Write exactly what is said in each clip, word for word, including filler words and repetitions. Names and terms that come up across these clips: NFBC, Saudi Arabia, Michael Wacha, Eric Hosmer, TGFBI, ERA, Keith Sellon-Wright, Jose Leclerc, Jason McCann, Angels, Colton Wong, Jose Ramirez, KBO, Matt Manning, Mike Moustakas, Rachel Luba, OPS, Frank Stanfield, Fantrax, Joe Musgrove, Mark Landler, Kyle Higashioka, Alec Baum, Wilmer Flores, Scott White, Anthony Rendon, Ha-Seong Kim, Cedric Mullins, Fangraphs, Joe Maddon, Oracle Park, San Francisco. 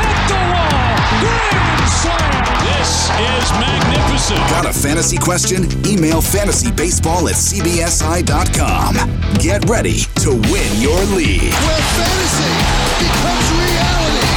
hit the wall, grand slam. This is magnificent. Got a fantasy question? Email fantasy baseball at c b s i dot com. Get ready to win your league. Where fantasy becomes reality.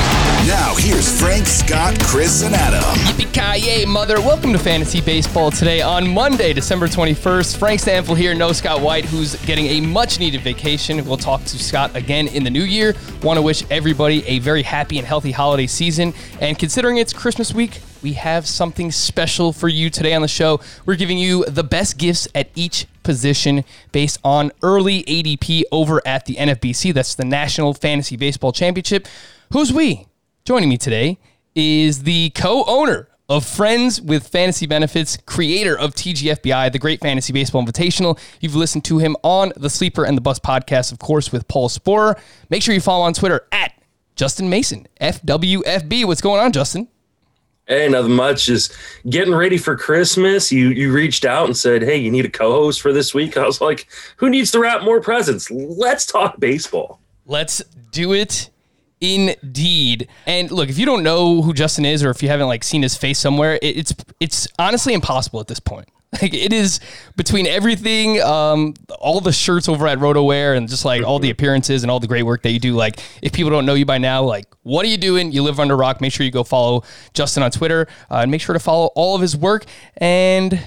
Now, here's Frank, Scott, Chris, and Adam. Yippee-ki-yay, mother. Welcome to Fantasy Baseball Today on Monday, December twenty-first. Frank Stanfield here, no Scott White, who's getting a much-needed vacation. We'll talk to Scott again in the new year. Want to wish everybody a very happy and healthy holiday season. And considering it's Christmas week, we have something special for you today on the show. We're giving you the best gifts at each position based on early A D P over at the N F B C. That's the National Fantasy Baseball Championship. Who's we? Joining me today is the co-owner of Friends with Fantasy Benefits, creator of T G F B I, the Great Fantasy Baseball Invitational. You've listened to him on the Sleeper and the Bus podcast, of course, with Paul Sporer. Make sure you follow on Twitter at Justin Mason, F W F B. What's going on, Justin? Hey, nothing much. Just getting ready for Christmas. You you reached out and said, hey, you need a co-host for this week. I was like, who needs to wrap more presents? Let's talk baseball. Let's do it. Indeed. And look, if you don't know who Justin is, or if you haven't like seen his face somewhere, it, it's it's honestly impossible at this point. Like, it is between everything, um, all the shirts over at RotoWare, and just like all the appearances and all the great work that you do. Like, if people don't know you by now, like, what are you doing? You live under a rock. Make sure you go follow Justin on Twitter, uh, and make sure to follow all of his work. And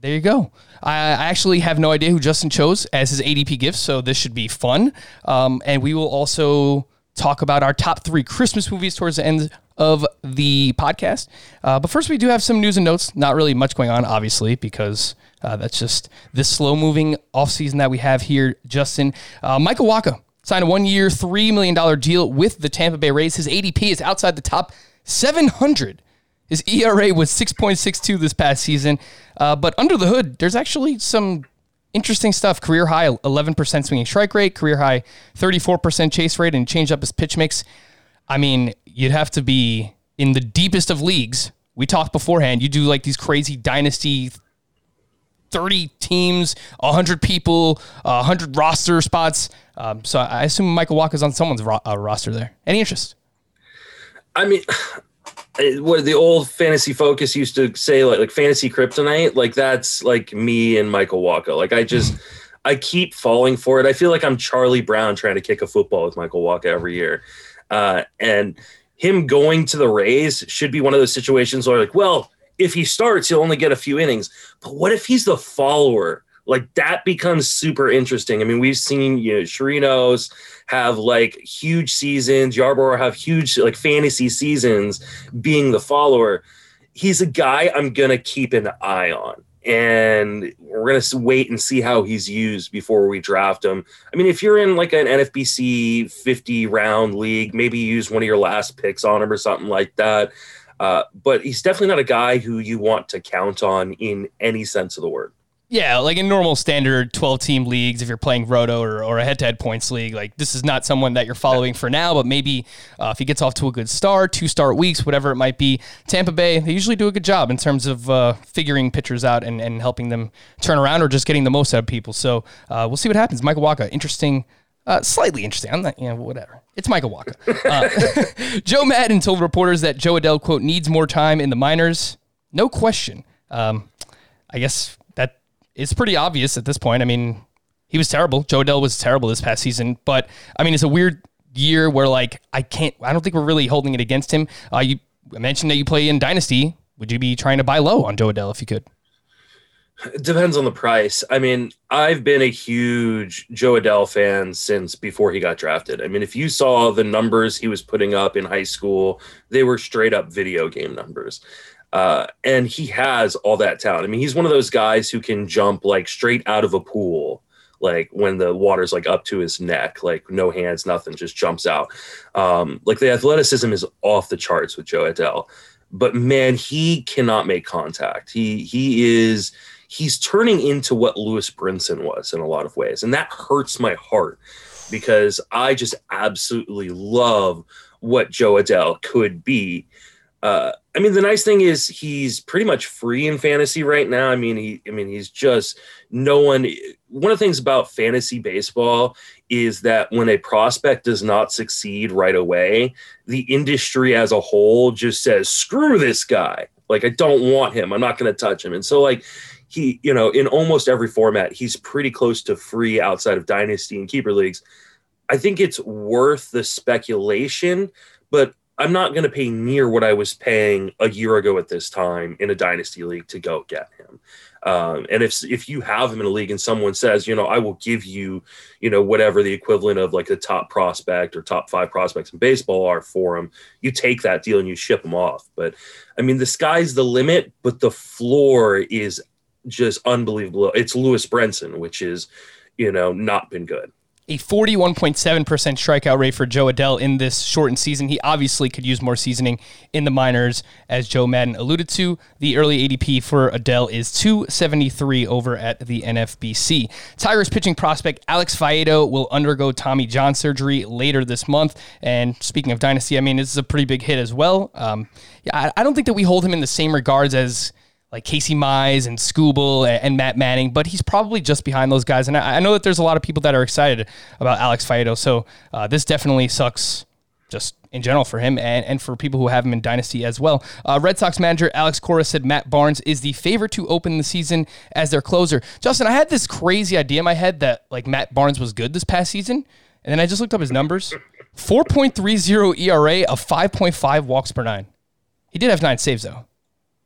there you go. I actually have no idea who Justin chose as his A D P gift, so this should be fun. Um, and we will also talk about our top three Christmas movies towards the end of the podcast. Uh, but first, we do have some news and notes. Not really much going on, obviously, because uh, that's just this slow-moving offseason that we have here, Justin. Uh, Michael Wacha signed a one-year, three million dollars deal with the Tampa Bay Rays. His A D P is outside the top seven hundred. His E R A was six point six two this past season. Uh, but under the hood, there's actually some interesting stuff. Career high eleven percent swinging strike rate, career high thirty-four percent chase rate, and change up his pitch mix. I mean, you'd have to be in the deepest of leagues. We talked beforehand. You do like these crazy dynasty thirty teams, one hundred people, uh, one hundred roster spots. Um, so I assume Michael Wacha's on someone's ro- uh, roster there. Any interest? I mean, what the old fantasy focus used to say, like like fantasy kryptonite, like that's like me and Michael Wacha. Like I just, I keep falling for it. I feel like I'm Charlie Brown trying to kick a football with Michael Wacha every year. Uh, and him going to the Rays should be one of those situations where like, well, if he starts, he'll only get a few innings. But what if he's the follower? Like that becomes super interesting. I mean, we've seen, you know, Chirinos have like huge seasons. Yarbrough have huge like fantasy seasons being the follower. He's a guy I'm going to keep an eye on, and we're going to wait and see how he's used before we draft him. I mean, if you're in like an N F B C fifty round league, maybe use one of your last picks on him or something like that. Uh, but he's definitely not a guy who you want to count on in any sense of the word. Yeah, like in normal standard twelve-team leagues, if you're playing Roto or, or a head-to-head points league, like this is not someone that you're following for now, but maybe uh, if he gets off to a good start, two-start weeks, whatever it might be. Tampa Bay, they usually do a good job in terms of uh, figuring pitchers out and, and helping them turn around or just getting the most out of people. So uh, we'll see what happens. Michael Wacha, interesting. Uh, slightly interesting. I'm not, you know, whatever. It's Michael Wacha. Uh, Joe Maddon told reporters that Jo Adell, quote, needs more time in the minors. No question. Um, I guess it's pretty obvious at this point. I mean, he was terrible. Jo Adell was terrible this past season. But, I mean, it's a weird year where, like, I can't... I don't think we're really holding it against him. Uh, you mentioned that you play in Dynasty would you be trying to buy low on Jo Adell if you could? It depends on the price. I mean, I've been a huge Jo Adell fan since before he got drafted. I mean, if you saw the numbers he was putting up in high school, they were straight up video game numbers. Uh, and he has all that talent. I mean, he's one of those guys who can jump like straight out of a pool, like when the water's like up to his neck, like no hands, nothing, just jumps out. Um, like the athleticism is off the charts with Jo Adell. But man, he cannot make contact. He he is... He's turning into what Lewis Brinson was in a lot of ways. And that hurts my heart because I just absolutely love what Jo Adell could be. Uh, I mean, the nice thing is he's pretty much free in fantasy right now. I mean, he, I mean, he's just no one. One of the things about fantasy baseball is that when a prospect does not succeed right away, the industry as a whole just says, screw this guy. Like, I don't want him. I'm not going to touch him. And so like, he, you know, in almost every format, he's pretty close to free outside of dynasty and keeper leagues. I think it's worth the speculation, but I'm not going to pay near what I was paying a year ago at this time in a dynasty league to go get him. Um, and if if you have him in a league and someone says, you know, I will give you, you know, whatever the equivalent of like the top prospect or top five prospects in baseball are for him, you take that deal and you ship him off. But I mean, the sky's the limit, but the floor is just unbelievable. It's Lewis Brinson, which is, you know, not been good. A forty-one point seven percent strikeout rate for Jo Adell in this shortened season. He obviously could use more seasoning in the minors, as Joe Maddon alluded to. The early A D P for Adell is two seventy-three over at the N F B C. Tigers pitching prospect Alex Fiedo will undergo Tommy John surgery later this month. And speaking of dynasty, I mean, this is a pretty big hit as well. Um, yeah, I don't think that we hold him in the same regards as like Casey Mize and Skubal and Matt Manning, but he's probably just behind those guys. And I know that there's a lot of people that are excited about Alex Fiedo, so uh, this definitely sucks just in general for him and, and for people who have him in Dynasty as well. Uh, Red Sox manager Alex Cora said Matt Barnes is the favorite to open the season as their closer. Justin, I had this crazy idea in my head that like Matt Barnes was good this past season, and then I just looked up his numbers. four point three oh E R A, a five point five walks per nine. He did have nine saves, though.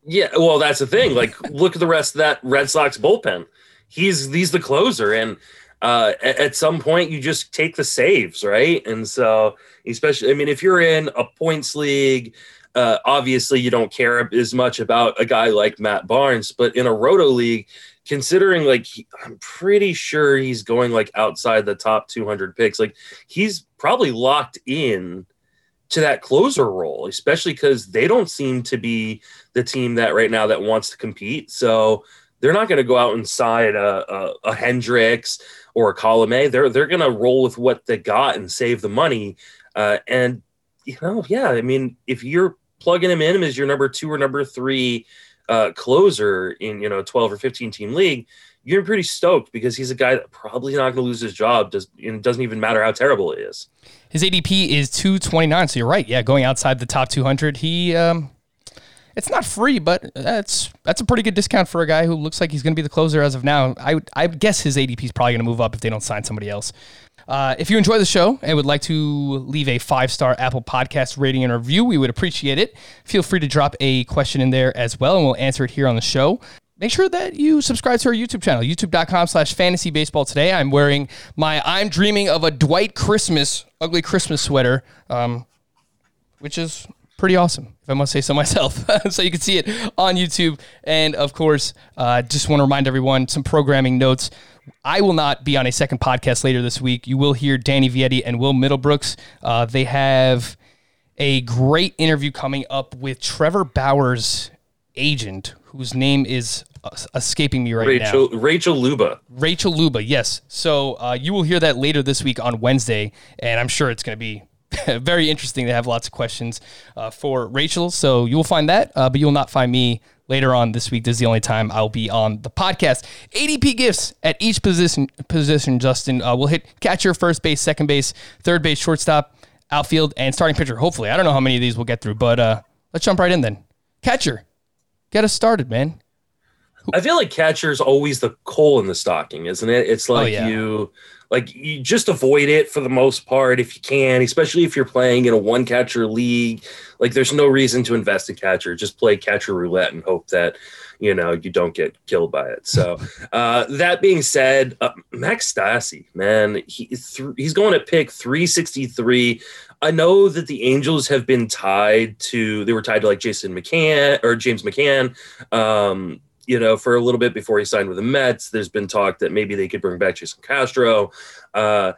Yeah, well, that's the thing. Like, look at the rest of that Red Sox bullpen. He's he's the closer, and uh, at, at some point you just take the saves, right? And so, especially, I mean, if you're in a points league, uh, obviously you don't care as much about a guy like Matt Barnes, but in a roto league, considering like he, I'm pretty sure he's going like outside the top two hundred picks, like he's probably locked in to that closer role, especially because they don't seem to be the team that right now that wants to compete. So they're not going to go out and sign a, a, a Hendricks or a Colomé. They're, they're going to roll with what they got and save the money. Uh, and, you know, yeah, I mean, if you're plugging him in as your number two or number three uh, closer in, you know, twelve or fifteen team league, you're pretty stoked because he's a guy that probably not going to lose his job. Does, and it doesn't even matter how terrible it is. His A D P is two twenty-nine, so you're right. Yeah, going outside the top two hundred. He, um, it's not free, but that's that's a pretty good discount for a guy who looks like he's going to be the closer as of now. I would, I would guess his A D P is probably going to move up if they don't sign somebody else. Uh, if you enjoy the show and would like to leave a five-star Apple Podcast rating and review, we would appreciate it. Feel free to drop a question in there as well, and we'll answer it here on the show. Make sure that you subscribe to our YouTube channel, youtube.com slash fantasy baseball today. I'm wearing my I'm Dreaming of a Dwight Christmas, ugly Christmas sweater, um, which is pretty awesome, if I must say so myself. So you can see it on YouTube. And, of course, uh, just want to remind everyone some programming notes. I will not be on a second podcast later this week. You will hear Danny Vietti and Will Middlebrooks. Uh, they have a great interview coming up with Trevor Bauer's agent, whose name is escaping me right Rachel, now. Rachel Luba. Rachel Luba, yes. So uh, you will hear that later this week on Wednesday, and I'm sure it's going to be very interesting. They have lots of questions uh, for Rachel, so you will find that, uh, but you will not find me later on this week. This is the only time I'll be on the podcast. A D P gifts at each position, Position Justin. Uh, we'll hit catcher, first base, second base, third base, shortstop, outfield, and starting pitcher, hopefully. I don't know how many of these we'll get through, but uh, let's jump right in then. Catcher. Get us started, man. I feel like catcher's always the coal in the stocking, isn't it? It's like oh, yeah. you, Like, you just avoid it for the most part if you can, especially if you're playing in a one catcher league. Like, there's no reason to invest in catcher. Just play catcher roulette and hope that, you know, you don't get killed by it. So uh, that being said, uh, Max Stassi, man, he th- he's going to pick three sixty-three. I know that the Angels have been tied to, they were tied to like Jason McCann or James McCann, um, you know, for a little bit before he signed with the Mets. There's been talk that maybe they could bring back Jason Castro. Uh,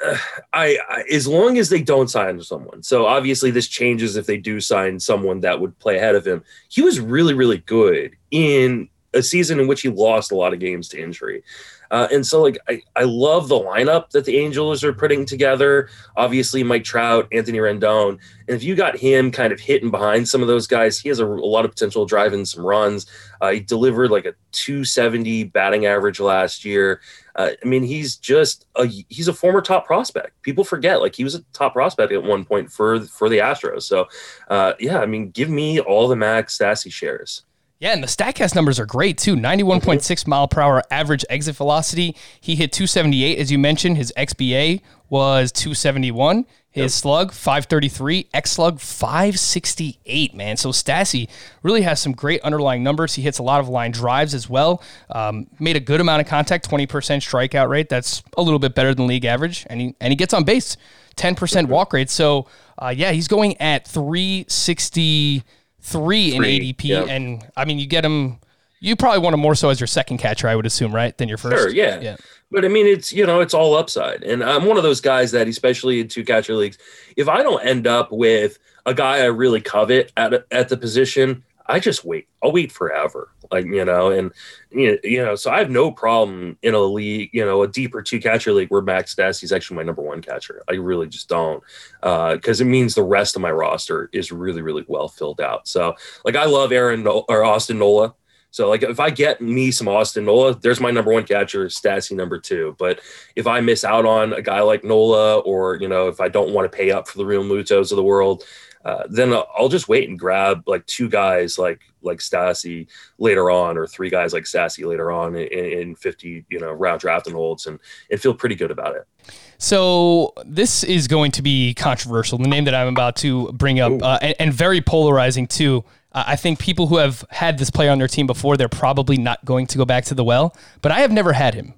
I, I as long as they don't sign someone. So obviously this changes if they do sign someone that would play ahead of him. He was really, really good in a season in which he lost a lot of games to injury. Uh, and so, like, I, I love the lineup that the Angels are putting together. Obviously, Mike Trout, Anthony Rendon. And if you got him kind of hitting behind some of those guys, he has a, a lot of potential driving some runs. Uh, he delivered like a two seventy batting average last year. Uh, I mean, he's just a, he's a former top prospect. People forget, like, he was a top prospect at one point for, for the Astros. So, uh, yeah, I mean, give me all the Max Stassi shares. Yeah, and the Statcast numbers are great, too. ninety-one point six mm-hmm. mile per hour average exit velocity. He hit two seventy-eight, as you mentioned. His X B A was two seventy-one. His yep. slug, five thirty-three. X-slug, five sixty-eight, man. So Stassi really has some great underlying numbers. He hits a lot of line drives as well. Um, made a good amount of contact, twenty percent strikeout rate. That's a little bit better than league average. And he, and he gets on base, ten percent walk rate. So, uh, yeah, he's going at three sixty... Three in Three, A D P, yeah. And I mean, you get him. You probably want him more so as your second catcher, I would assume, right? Than your first. Sure, yeah. yeah. But I mean, it's, you know, it's all upside, and I'm one of those guys that, especially in two catcher leagues, if I don't end up with a guy I really covet at at the position, I just wait. I'll wait forever, like, you know, and you know, so I have no problem in a league, you know, a deeper two catcher league where Max Stassi is actually my number one catcher. I really just don't, because uh, it means the rest of my roster is really, really well filled out. So, like, I love Aaron no- or Austin Nola. So, like, if I get me some Austin Nola, there's my number one catcher, Stassi number two. But if I miss out on a guy like Nola, or, you know, if I don't want to pay up for the real Mutos of the world, Uh, then I'll just wait and grab like two guys like like Stassi later on, or three guys like Stassi later on in, in fifty, you know, round drafting holds, and, and feel pretty good about it. So this is going to be controversial, the name that I'm about to bring up, uh, and, and very polarizing too. Uh, I think people who have had this player on their team before, they're probably not going to go back to the well, but I have never had him,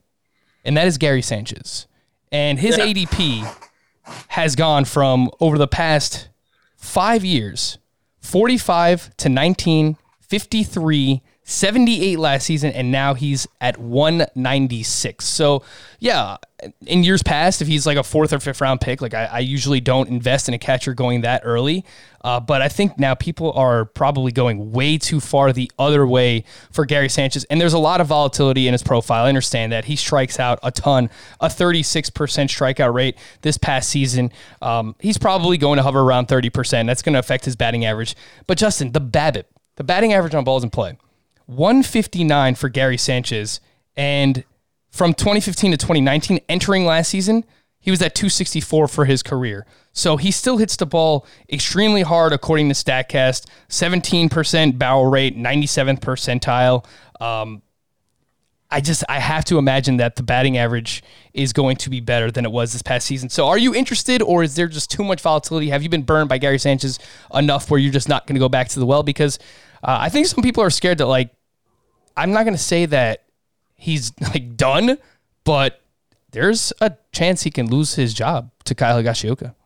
and that is Gary Sanchez. And his yeah. A D P has gone from over the past Five years, forty-five to nineteen, fifty-three, seventy-eight last season, and now he's at one ninety-six. So, yeah, in years past, if he's like a fourth or fifth round pick, like I, I usually don't invest in a catcher going that early. Uh, but I think now people are probably going way too far the other way for Gary Sanchez. And there's a lot of volatility in his profile. I understand that. He strikes out a ton, a thirty-six percent strikeout rate this past season. Um, he's probably going to hover around thirty percent. That's going to affect his batting average. But Justin, the BABIP, the batting average on balls in play, one fifty-nine for Gary Sanchez, and from twenty fifteen to twenty nineteen, entering last season, he was at two sixty-four for his career. So he still hits the ball extremely hard, according to Statcast, seventeen percent barrel rate, ninety-seventh percentile. Um, I just, I have to imagine that the batting average is going to be better than it was this past season. So are you interested, or is there just too much volatility? Have you been burned by Gary Sanchez enough where you're just not going to go back to the well? Because uh, I think some people are scared that, like, I'm not going to say that he's, like, done, but there's a chance he can lose his job to Kyle Higashioka.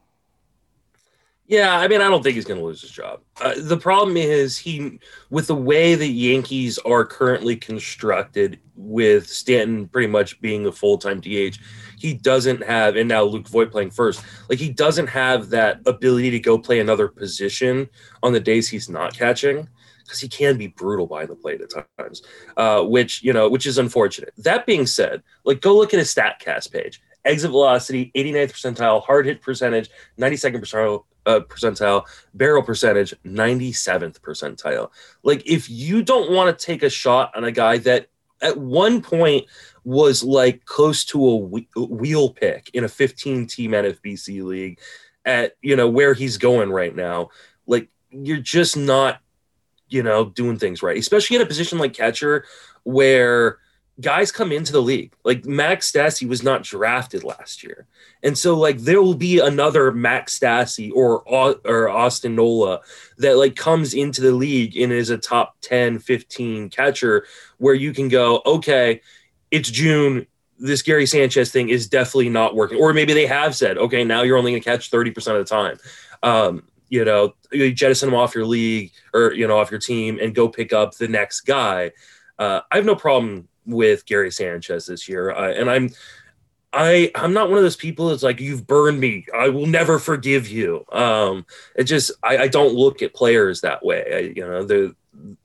Yeah, I mean, I don't think he's going to lose his job. Uh, the problem is he, with the way the Yankees are currently constructed, with Stanton pretty much being a full-time D H, he doesn't have, and now Luke Voit playing first, like, he doesn't have that ability to go play another position on the days he's not catching, because he can be brutal behind the plate at times, uh, which, you know, which is unfortunate. That being said, like, go look at his Statcast page. Exit velocity, eighty-ninth percentile, hard hit percentage, ninety-second percentile, uh, percentile, barrel percentage, ninety-seventh percentile. Like, if you don't want to take a shot on a guy that at one point was like close to a wheel pick in a fifteen-team N F B C league at, you know, where he's going right now, like, you're just not, you know, doing things right, especially in a position like catcher where guys come into the league. Like Max Stassi was not drafted last year. And so like there will be another Max Stassi or, or Austin Nola that like comes into the league and is a top ten, fifteen catcher where you can go, okay, it's June. This Gary Sanchez thing is definitely not working. Or maybe they have said, okay, now you're only going to catch thirty percent of the time. Um, you know, you jettison them off your league or, you know, off your team and go pick up the next guy. Uh, I have no problem with Gary Sanchez this year. Uh, and I'm, I, I'm not one of those people that's like, you've burned me. I will never forgive you. Um, it just, I, I don't look at players that way. I, you know, there,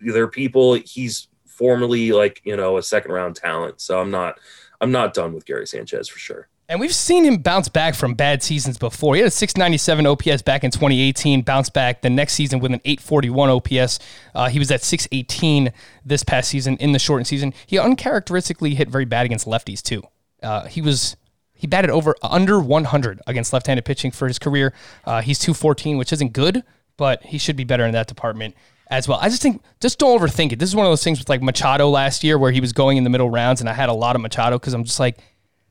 there are people, he's formerly like, you know, a second round talent. So I'm not, I'm not done with Gary Sanchez for sure. And we've seen him bounce back from bad seasons before. He had a six ninety-seven O P S back in twenty eighteen, bounced back the next season with an eight forty-one O P S. Uh, he was at six eighteen this past season in the shortened season. He uncharacteristically hit very bad against lefties too. Uh, he was he batted over under one hundred against left-handed pitching for his career. Uh, he's two fourteen, which isn't good, but he should be better in that department as well. I just think, just don't overthink it. This is one of those things with like Machado last year where he was going in the middle rounds, and I had a lot of Machado because I'm just like,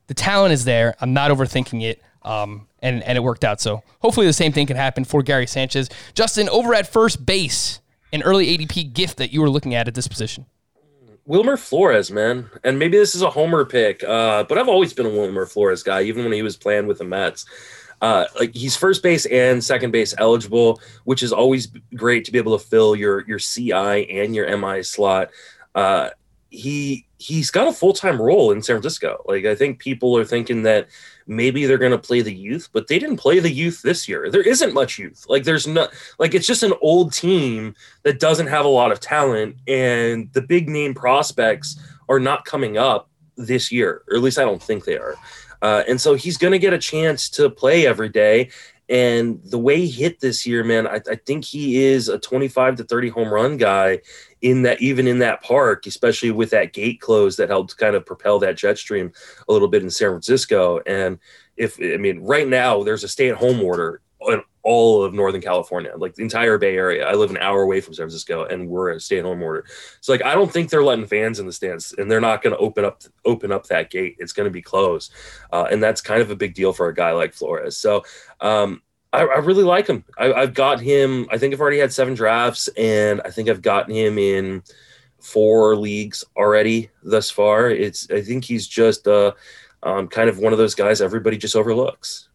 the talent is there. I'm not overthinking it, um, and, and it worked out. So hopefully the same thing can happen for Gary Sanchez. Justin, over at first base, an early A D P gift that you were looking at at this position. Wilmer Flores, man. And maybe this is a homer pick, uh, but I've always been a Wilmer Flores guy, even when he was playing with the Mets. Uh, like he's first base and second base eligible, which is always great to be able to fill your your C I and your M I slot. Uh, he he's got a full-time role in San Francisco. Like I think people are thinking that maybe they're going to play the youth, but they didn't play the youth this year. There isn't much youth. Like there's not like it's just an old team that doesn't have a lot of talent, and the big name prospects are not coming up this year, or at least I don't think they are. Uh, and so he's going to get a chance to play every day. And the way he hit this year, man, I, I think he is a twenty-five to thirty home run guy in that, even in that park, especially with that gate closed that helped kind of propel that jet stream a little bit in San Francisco. And if, I mean, right now there's a stay at home order in all of Northern California, like the entire Bay Area. I live an hour away from San Francisco and we're a stay at home order. So like, I don't think they're letting fans in the stands, and they're not going to open up, open up that gate. It's going to be closed. Uh, and that's kind of a big deal for a guy like Flores. So, um, I, I really like him. I, I've got him. I think I've already had seven drafts, and I think I've gotten him in four leagues already thus far. It's. I think he's just uh, um, kind of one of those guys everybody just overlooks.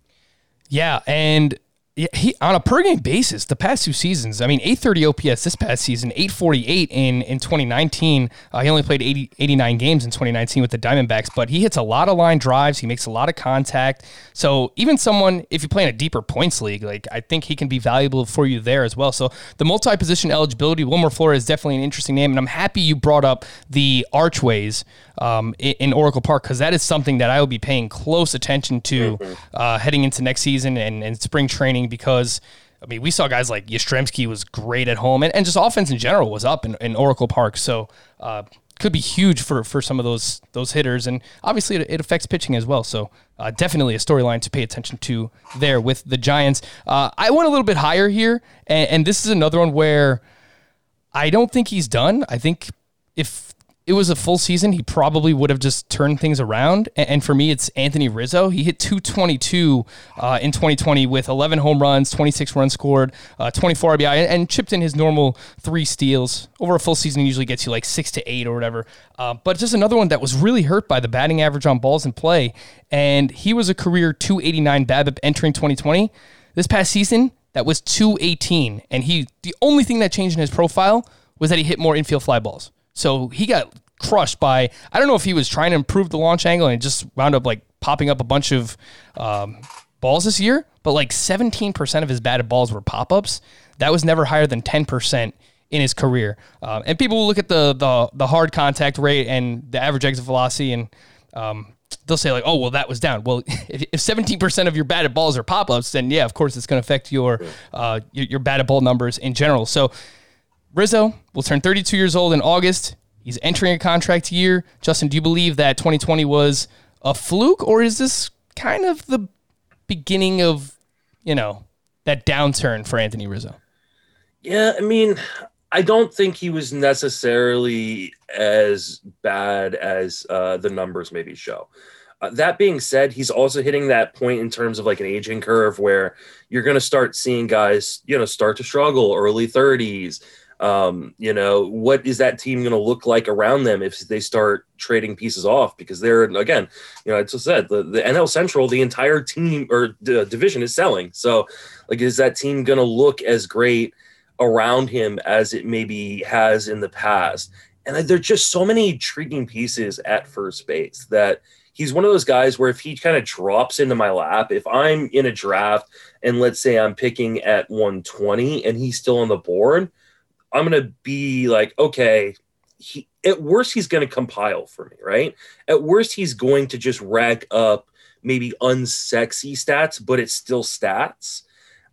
Yeah, and he on a per game basis, the past two seasons. I mean, eight thirty O P S this past season, eight forty-eight in in twenty nineteen. Uh, he only played eighty, eighty-nine games in twenty nineteen with the Diamondbacks, but he hits a lot of line drives. He makes a lot of contact. So even someone, if you play in a deeper points league, like I think he can be valuable for you there as well. So the multi position eligibility, Wilmer Flores is definitely an interesting name, and I'm happy you brought up the archways um, in, in Oracle Park, because that is something that I will be paying close attention to uh, heading into next season and, and spring training. Because, I mean, we saw guys like Yastrzemski was great at home, and, and just offense in general was up in, in Oracle Park. So uh, could be huge for, for some of those those hitters. And obviously it, it affects pitching as well. So uh, definitely a storyline to pay attention to there with the Giants. Uh, I went a little bit higher here, and, and this is another one where I don't think he's done. I think if it was a full season, he probably would have just turned things around. And for me, it's Anthony Rizzo. He hit two twenty-two uh, in twenty twenty with eleven home runs, twenty-six runs scored, uh, twenty-four R B I, and chipped in his normal three steals. Over a full season, he usually gets you like six to eight or whatever. Uh, but just another one that was really hurt by the batting average on balls in play. And he was a career two eighty-nine BABIP entering twenty twenty. This past season, that was two eighteen. And he the only thing that changed in his profile was that he hit more infield fly balls. So he got crushed by, I don't know if he was trying to improve the launch angle and just wound up like popping up a bunch of um, balls this year, but like seventeen percent of his batted balls were pop-ups. That was never higher than ten percent in his career. Um, and people will look at the, the the hard contact rate and the average exit velocity, and um, they'll say like, oh, well, that was down. Well, if, if seventeen percent of your batted balls are pop-ups, then yeah, of course it's going to affect your, uh, your your batted ball numbers in general. So Rizzo will turn thirty-two years old in August. He's entering a contract year. Justin, do you believe that twenty twenty was a fluke, or is this kind of the beginning of, you know, that downturn for Anthony Rizzo? Yeah, I mean, I don't think he was necessarily as bad as uh, the numbers maybe show. Uh, that being said, he's also hitting that point in terms of like an aging curve where you're going to start seeing guys, you know, start to struggle early thirties. Um, you know, what is that team going to look like around them if they start trading pieces off? Because they're, again, you know, I just said the, the N L Central, the entire team or d- division is selling. So like, is that team going to look as great around him as it maybe has in the past? And there are just so many intriguing pieces at first base that he's one of those guys where if he kind of drops into my lap, if I'm in a draft and let's say I'm picking at one twenty and he's still on the board, I'm going to be like, okay, he, at worst, he's going to compile for me, right? At worst, he's going to just rack up maybe unsexy stats, but it's still stats.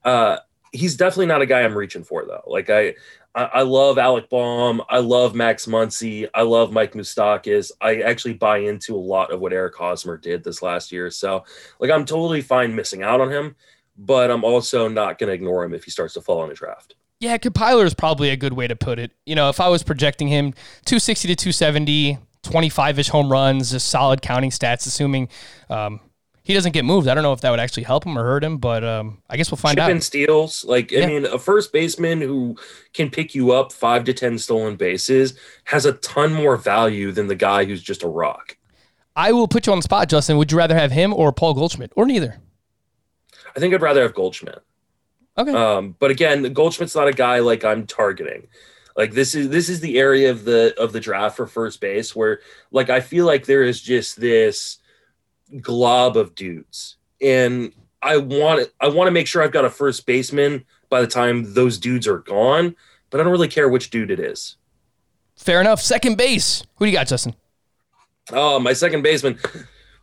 Uh, he's definitely not a guy I'm reaching for, though. Like I, I love Alec Baum. I love Max Muncy. I love Mike Moustakas. I actually buy into a lot of what Eric Hosmer did this last year. So, like, I'm totally fine missing out on him, but I'm also not going to ignore him if he starts to fall in a draft. Yeah, compiler is probably a good way to put it. You know, if I was projecting him, two sixty to two seventy, twenty-five-ish home runs, just solid counting stats, assuming um, he doesn't get moved. I don't know if that would actually help him or hurt him, but um, I guess we'll find Chip out. Chip and steals. Like, yeah. I mean, a first baseman who can pick you up five to ten stolen bases has a ton more value than the guy who's just a rock. I will put you on the spot, Justin. Would you rather have him or Paul Goldschmidt, or neither? I think I'd rather have Goldschmidt. Okay. Um, but again, Goldschmidt's not a guy like I'm targeting. Like this is this is the area of the of the draft for first base where like I feel like there is just this glob of dudes, and I want I want to make sure I've got a first baseman by the time those dudes are gone. But I don't really care which dude it is. Fair enough. Second base. Who do you got, Justin? Oh, my second baseman.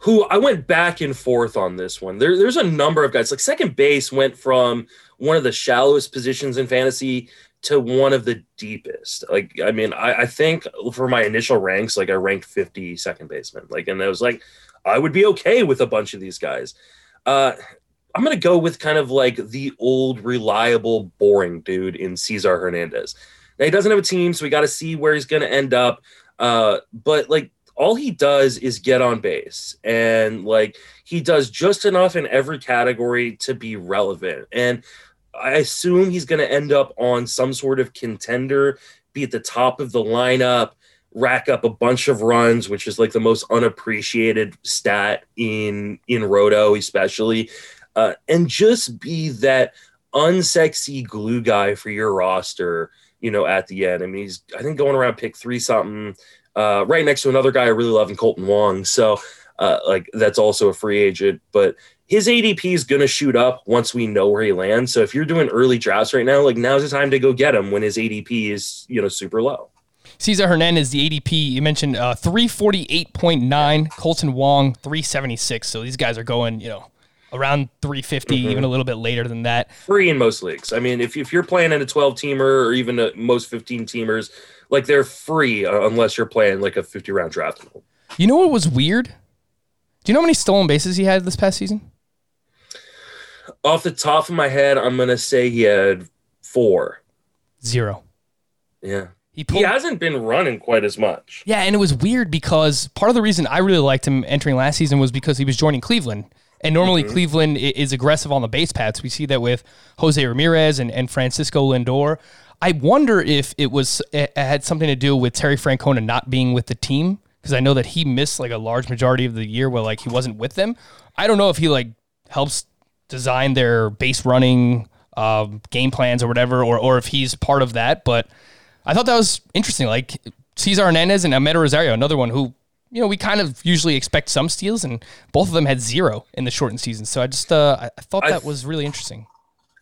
Who I went back and forth on this one. There, there's a number of guys. Like second base went from one of the shallowest positions in fantasy to one of the deepest. Like, I mean, I, I think for my initial ranks, like I ranked fifty second baseman. Like, and I was like, I would be okay with a bunch of these guys. Uh, I'm going to go with kind of like the old, reliable, boring dude in Cesar Hernandez. Now he doesn't have a team, so we got to see where he's going to end up. Uh, but like, all he does is get on base, and like he does just enough in every category to be relevant. And I assume he's going to end up on some sort of contender, be at the top of the lineup, rack up a bunch of runs, which is like the most unappreciated stat in, in Roto, especially, uh, and just be that unsexy glue guy for your roster, you know, at the end. I mean, he's, I think going around pick three something, Uh, right next to another guy I really love in Colton Wong. So, uh, like, that's also a free agent. But his A D P is going to shoot up once we know where he lands. So if you're doing early drafts right now, like, now's the time to go get him when his A D P is, you know, super low. Cesar Hernandez, the A D P, you mentioned uh, three forty-eight point nine. Colton Wong, three seventy-six. So these guys are going, you know, around three fifty, mm-hmm. even a little bit later than that. Free in most leagues. I mean, if, if you're playing in a twelve-teamer or even a, most fifteen-teamers, like, they're free unless you're playing, like, a fifty-round draft. You know what was weird? Do you know how many stolen bases he had this past season? Off the top of my head, I'm going to say he had four. Zero. Yeah. He, pulled- he hasn't been running quite as much. Yeah, and it was weird because part of the reason I really liked him entering last season was because he was joining Cleveland. And normally mm-hmm. Cleveland is aggressive on the base paths. We see that with Jose Ramirez and, and Francisco Lindor. I wonder if it was it had something to do with Terry Francona not being with the team, because I know that he missed like a large majority of the year where like he wasn't with them. I don't know if he like helps design their base running uh, game plans or whatever, or or if he's part of that. But I thought that was interesting. Like Cesar Hernandez and Ahmed Rosario, another one who, you know, we kind of usually expect some steals, and both of them had zero in the shortened season. So I just uh, I thought that was really interesting.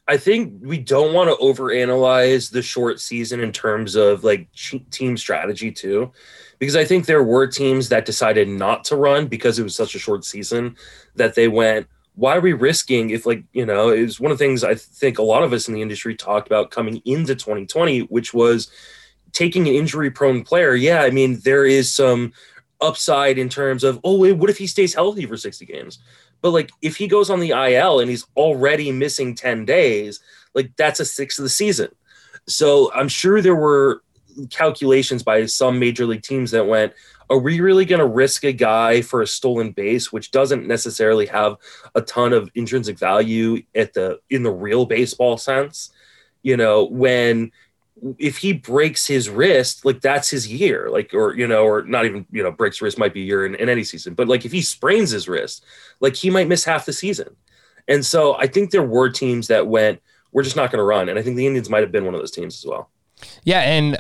I think we don't want to overanalyze the short season in terms of like team strategy too, because I think there were teams that decided not to run because it was such a short season that they went, why are we risking if like, you know, it was one of the things I think a lot of us in the industry talked about coming into twenty twenty, which was taking an injury prone player. Yeah. I mean, there is some upside in terms of, oh wait, what if he stays healthy for sixty games? But, like, if he goes on the I L and he's already missing ten days, like, that's a sixth of the season. So I'm sure there were calculations by some major league teams that went, are we really going to risk a guy for a stolen base, which doesn't necessarily have a ton of intrinsic value at the in the real baseball sense? You know, when if he breaks his wrist, like that's his year, like, or, you know, or not even, you know, breaks wrist might be a year in, in any season, but like if he sprains his wrist, like he might miss half the season. And so I think there were teams that went, we're just not going to run. And I think the Indians might've been one of those teams as well. Yeah. And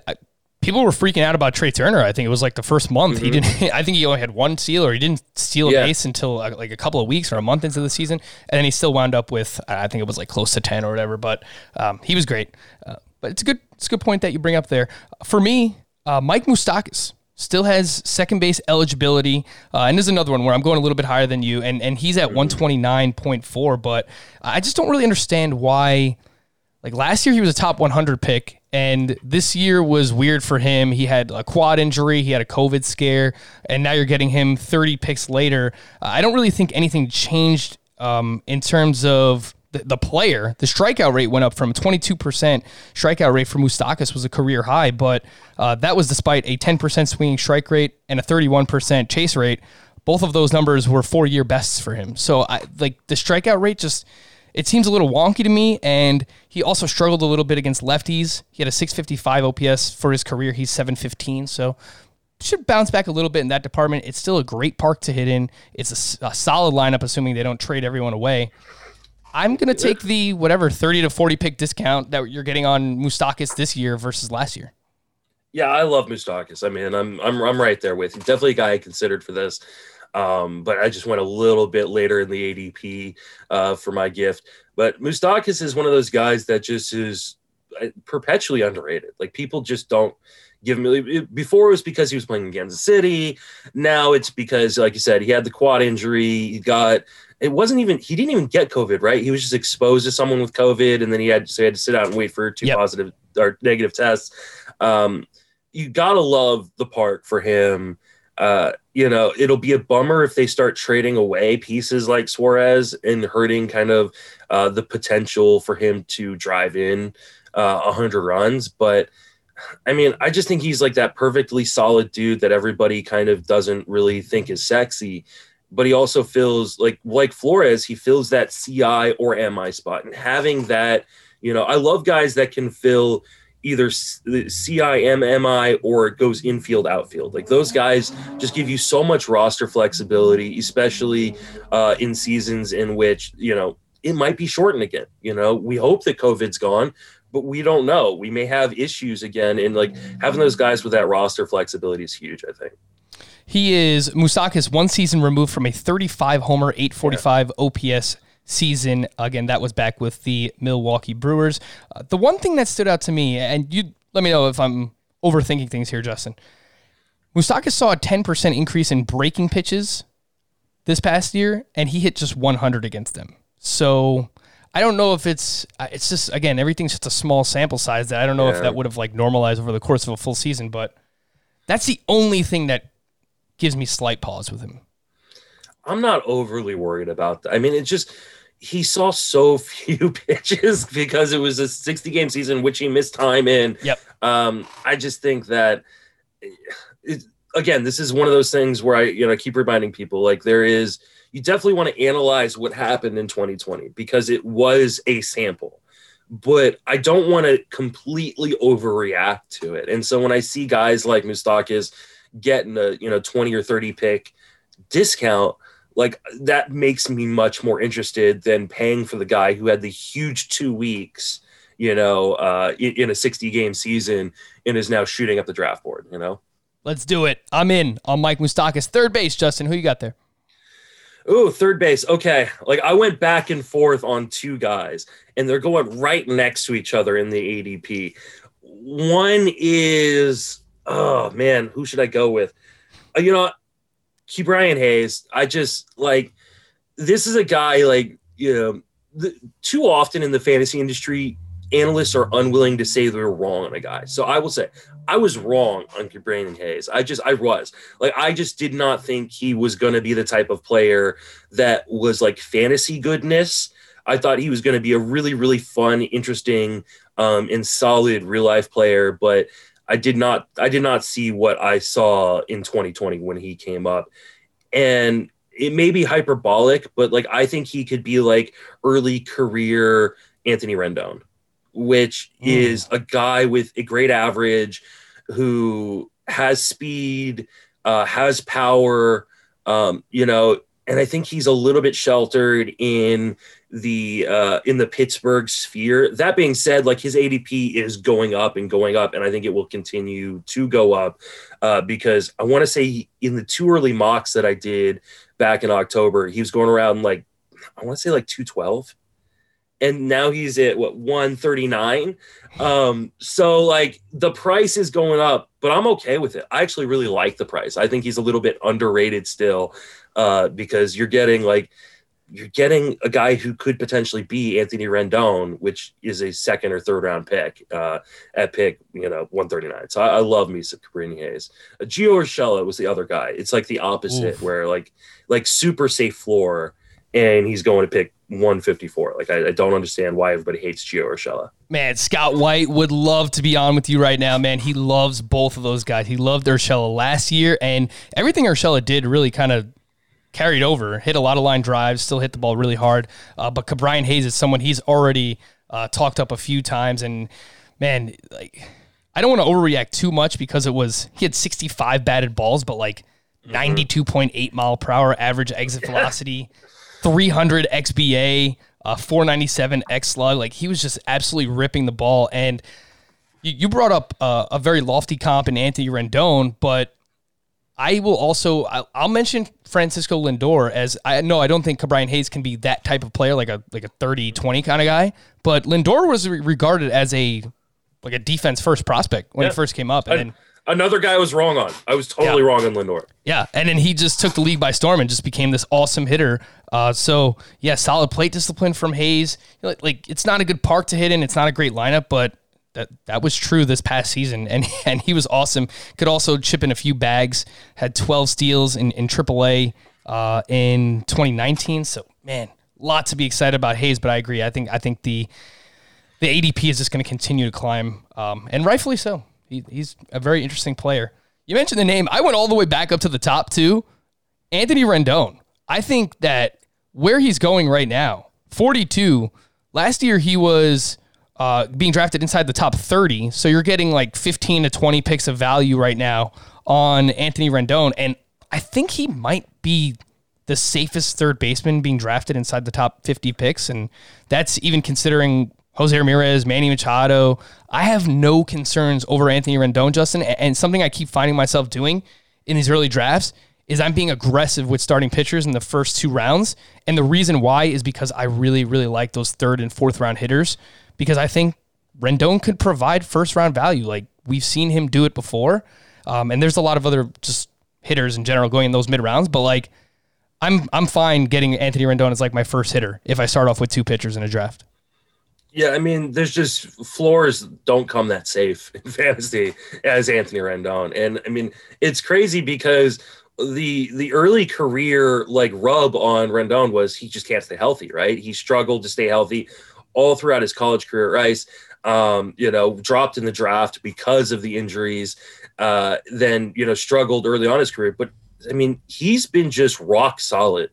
people were freaking out about Trey Turner. I think it was like the first month mm-hmm. he didn't, I think he only had one steal, or he didn't steal a yeah. base until like a couple of weeks or a month into the season. And then he still wound up with, I think it was like close to ten or whatever, but um, he was great. Uh, but it's a good, it's a good point that you bring up there. For me, uh, Mike Moustakas still has second base eligibility. Uh, and there's another one where I'm going a little bit higher than you, and, and he's at one twenty-nine point four, but I just don't really understand why. Like last year, he was a top one hundred pick, and this year was weird for him. He had a quad injury, he had a COVID scare, and now you're getting him thirty picks later. Uh, I don't really think anything changed um, in terms of the, the player. The strikeout rate went up from twenty-two percent strikeout rate for Moustakas was a career high, but uh, that was despite a ten percent swinging strike rate and a thirty-one percent chase rate. Both of those numbers were four-year bests for him. So I, like the strikeout rate just... it seems a little wonky to me, and he also struggled a little bit against lefties. He had a six fifty-five O P S for his career. He's seven fifteen, so should bounce back a little bit in that department. It's still a great park to hit in. It's a, a solid lineup, assuming they don't trade everyone away. I'm going to take the whatever thirty to forty pick discount that you're getting on Moustakas this year versus last year. Yeah, I love Moustakas. I mean, I'm I'm I'm right there with you. Definitely a guy I considered for this. Um, but I just went a little bit later in the A D P uh, for my gift. But Moustakas is one of those guys that just is perpetually underrated. Like people just don't give him. Before it was because he was playing in Kansas City. Now it's because, like you said, he had the quad injury. He got it wasn't even he didn't even get COVID, right? He was just exposed to someone with COVID, and then he had, so he had to sit out and wait for two yep. positive or negative tests. Um, you gotta love the park for him. Uh, you know, it'll be a bummer if they start trading away pieces like Suarez and hurting kind of uh, the potential for him to drive in uh, one hundred runs. But, I mean, I just think he's like that perfectly solid dude that everybody kind of doesn't really think is sexy. But he also fills, like like Flores, he fills that C I or M I spot. And having that, you know, I love guys that can fill – either C I M M I or it goes infield outfield. Like those guys just give you so much roster flexibility, especially uh, in seasons in which, you know, it might be shortened again. You know, we hope that COVID's gone, but we don't know. We may have issues again. And like having those guys with that roster flexibility is huge, I think. He is Moustakas one season removed from a thirty-five homer, eight forty-five yeah. O P S season. Again, that was back with the Milwaukee Brewers. Uh, the one thing that stood out to me, and you let me know if I'm overthinking things here, Justin. Moustakas saw a ten percent increase in breaking pitches this past year, and he hit just one hundred against them. So I don't know if it's, it's just, again, everything's just a small sample size that I don't know yeah. if that would have like normalized over the course of a full season, but that's the only thing that gives me slight pause with him. I'm not overly worried about that. I mean, it's just, he saw so few pitches because it was a sixty game season, which he missed time in. Yep. Um, I just think that, it, again, this is one of those things where I, you know, keep reminding people like there is, you definitely want to analyze what happened in twenty twenty because it was a sample, but I don't want to completely overreact to it. And so when I see guys like Moustakas getting a, you know, twenty or thirty pick discount, like that makes me much more interested than paying for the guy who had the huge two weeks, you know, uh, in, in a sixty game season and is now shooting up the draft board, you know? Let's do it. I'm in on Mike Moustakas. Third base, Justin, who you got there? Ooh, third base. Okay. Like I went back and forth on two guys and they're going right next to each other in the A D P. One is, oh man, who should I go with? Uh, you know, Ke'Bryan Hayes, I just, like, this is a guy, like, you know, the, too often in the fantasy industry, analysts are unwilling to say they're wrong on a guy. So I will say, I was wrong on Ke'Bryan Hayes. I just, I was. Like, I just did not think he was going to be the type of player that was, like, fantasy goodness. I thought he was going to be a really, really fun, interesting, um, and solid real life player. But I did not, I did not see what I saw in twenty twenty when he came up. And it may be hyperbolic, but like, I think he could be like early career Anthony Rendon, which mm. is a guy with a great average who has speed, uh, has power, um, you know, and I think he's a little bit sheltered in the uh, in the Pittsburgh sphere. That being said, like his A D P is going up and going up, and I think it will continue to go up uh, because I want to say in the two early mocks that I did back in October, he was going around like, I want to say like two twelve. And now he's at what, one thirty-nine. Um, so like the price is going up, but I'm okay with it. I actually really like the price. I think he's a little bit underrated still uh, because you're getting like, you're getting a guy who could potentially be Anthony Rendon, which is a second or third round pick uh, at pick, you know, one thirty-nine. So I, I love me some Ke'Bryan Hayes. Uh, Gio Urshela was the other guy. It's like the opposite. Oof. Where like, like super safe floor, and he's going to pick one fifty-four. Like, I, I don't understand why everybody hates Gio Urshela. Man, Scott White would love to be on with you right now, man. He loves both of those guys. He loved Urshela last year, and everything Urshela did really kind of carried over. Hit a lot of line drives, still hit the ball really hard. Uh, but Ke'Bryan Hayes is someone he's already uh, talked up a few times, and man, like, I don't want to overreact too much because it was, he had sixty-five batted balls, but like ninety-two point eight mm-hmm. mile per hour average exit yeah. velocity. three hundred X B A, uh, four ninety-seven X slug. Like, he was just absolutely ripping the ball. And you, you brought up uh, a very lofty comp in Anthony Rendon, but I will also, I'll, I'll mention Francisco Lindor as I know, I don't think Ke'Bryan Hayes can be that type of player, like a, like a thirty twenty kind of guy, but Lindor was re- regarded as a, like a defense first prospect when yeah. he first came up. And I- then, Another guy I was wrong on. I was totally yeah. wrong on Lindor. Yeah, and then he just took the league by storm and just became this awesome hitter. Uh, so, yeah, solid plate discipline from Hayes. Like, like, it's not a good park to hit in. It's not a great lineup, but that that was true this past season, and and he was awesome. Could also chip in a few bags. Had twelve steals in, in triple A uh, in twenty nineteen. So, man, a lot to be excited about Hayes, but I agree. I think I think the, the A D P is just going to continue to climb, um, and rightfully so. He, he's a very interesting player. You mentioned the name. I went all the way back up to the top two. Anthony Rendon. I think that where he's going right now, forty-two. Last year he was uh, being drafted inside the top thirty. So you're getting like fifteen to twenty picks of value right now on Anthony Rendon. And I think he might be the safest third baseman being drafted inside the top fifty picks. And that's even considering Jose Ramirez, Manny Machado. I have no concerns over Anthony Rendon, Justin, and something I keep finding myself doing in these early drafts is I'm being aggressive with starting pitchers in the first two rounds, and the reason why is because I really, really like those third and fourth round hitters because I think Rendon could provide first round value. Like, we've seen him do it before, um, and there's a lot of other just hitters in general going in those mid rounds, but like I'm I'm fine getting Anthony Rendon as like my first hitter if I start off with two pitchers in a draft. Yeah, I mean, there's just floors don't come that safe in fantasy as Anthony Rendon. And I mean, it's crazy because the the early career like rub on Rendon was he just can't stay healthy, right? He struggled to stay healthy all throughout his college career at Rice, um, you know, dropped in the draft because of the injuries, uh, then, you know, struggled early on his career. But I mean, he's been just rock solid.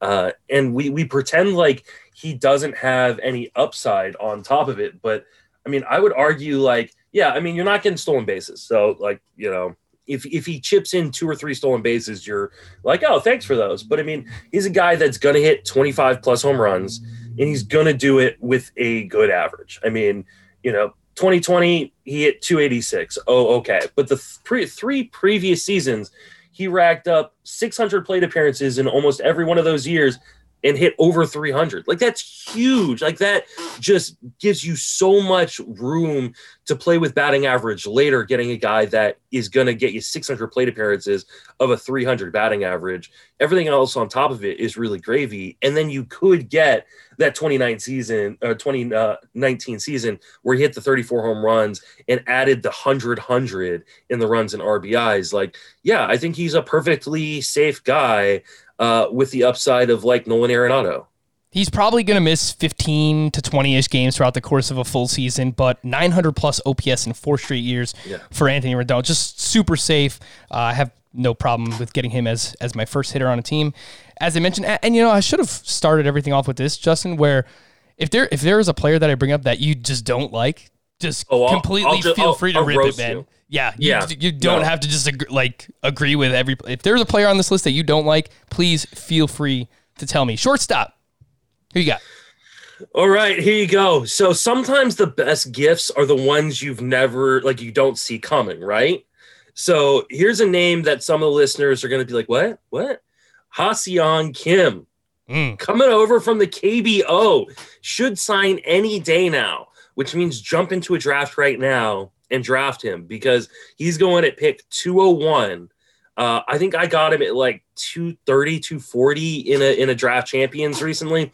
Uh, and we, we pretend like he doesn't have any upside on top of it. But, I mean, I would argue, like, yeah, I mean, you're not getting stolen bases. So, like, you know, if if he chips in two or three stolen bases, you're like, oh, thanks for those. But, I mean, he's a guy that's going to hit twenty-five plus home runs, and he's going to do it with a good average. I mean, you know, twenty twenty, he hit two eighty-six. Oh, okay. But the pre- three previous seasons – he racked up six hundred plate appearances in almost every one of those years and hit over three hundred. Like, that's huge. Like, that just gives you so much room to play with batting average later, getting a guy that is going to get you six hundred plate appearances of a three hundred batting average. Everything else on top of it is really gravy. And then you could get that twenty nineteen season, or twenty nineteen season where he hit the thirty-four home runs and added the one hundred, one hundred in the runs and R B Is. Like, yeah, I think he's a perfectly safe guy uh, with the upside of like Nolan Arenado. He's probably going to miss fifteen to twenty-ish games throughout the course of a full season, but nine hundred plus O P S in four straight years yeah. for Anthony Rendon. Just super safe. I uh, have no problem with getting him as as my first hitter on a team. As I mentioned, and, and you know, I should have started everything off with this, Justin, where if there if there is a player that I bring up that you just don't like, just oh, completely I'll, I'll just, feel I'll, free to I'll rip it, man. You. Yeah, you, yeah. you don't no. have to just agree, like agree with every. If there's a player on this list that you don't like, please feel free to tell me. Shortstop. Who you got? All right, here you go. So sometimes the best gifts are the ones you've never, like you don't see coming, right? So here's a name that some of the listeners are going to be like, what? What? Ha-Seong Kim. Mm. Coming over from the K B O. Should sign any day now, which means jump into a draft right now and draft him because he's going at pick two oh one. Uh, I think I got him at like two thirty, two forty in a, in a draft champions recently.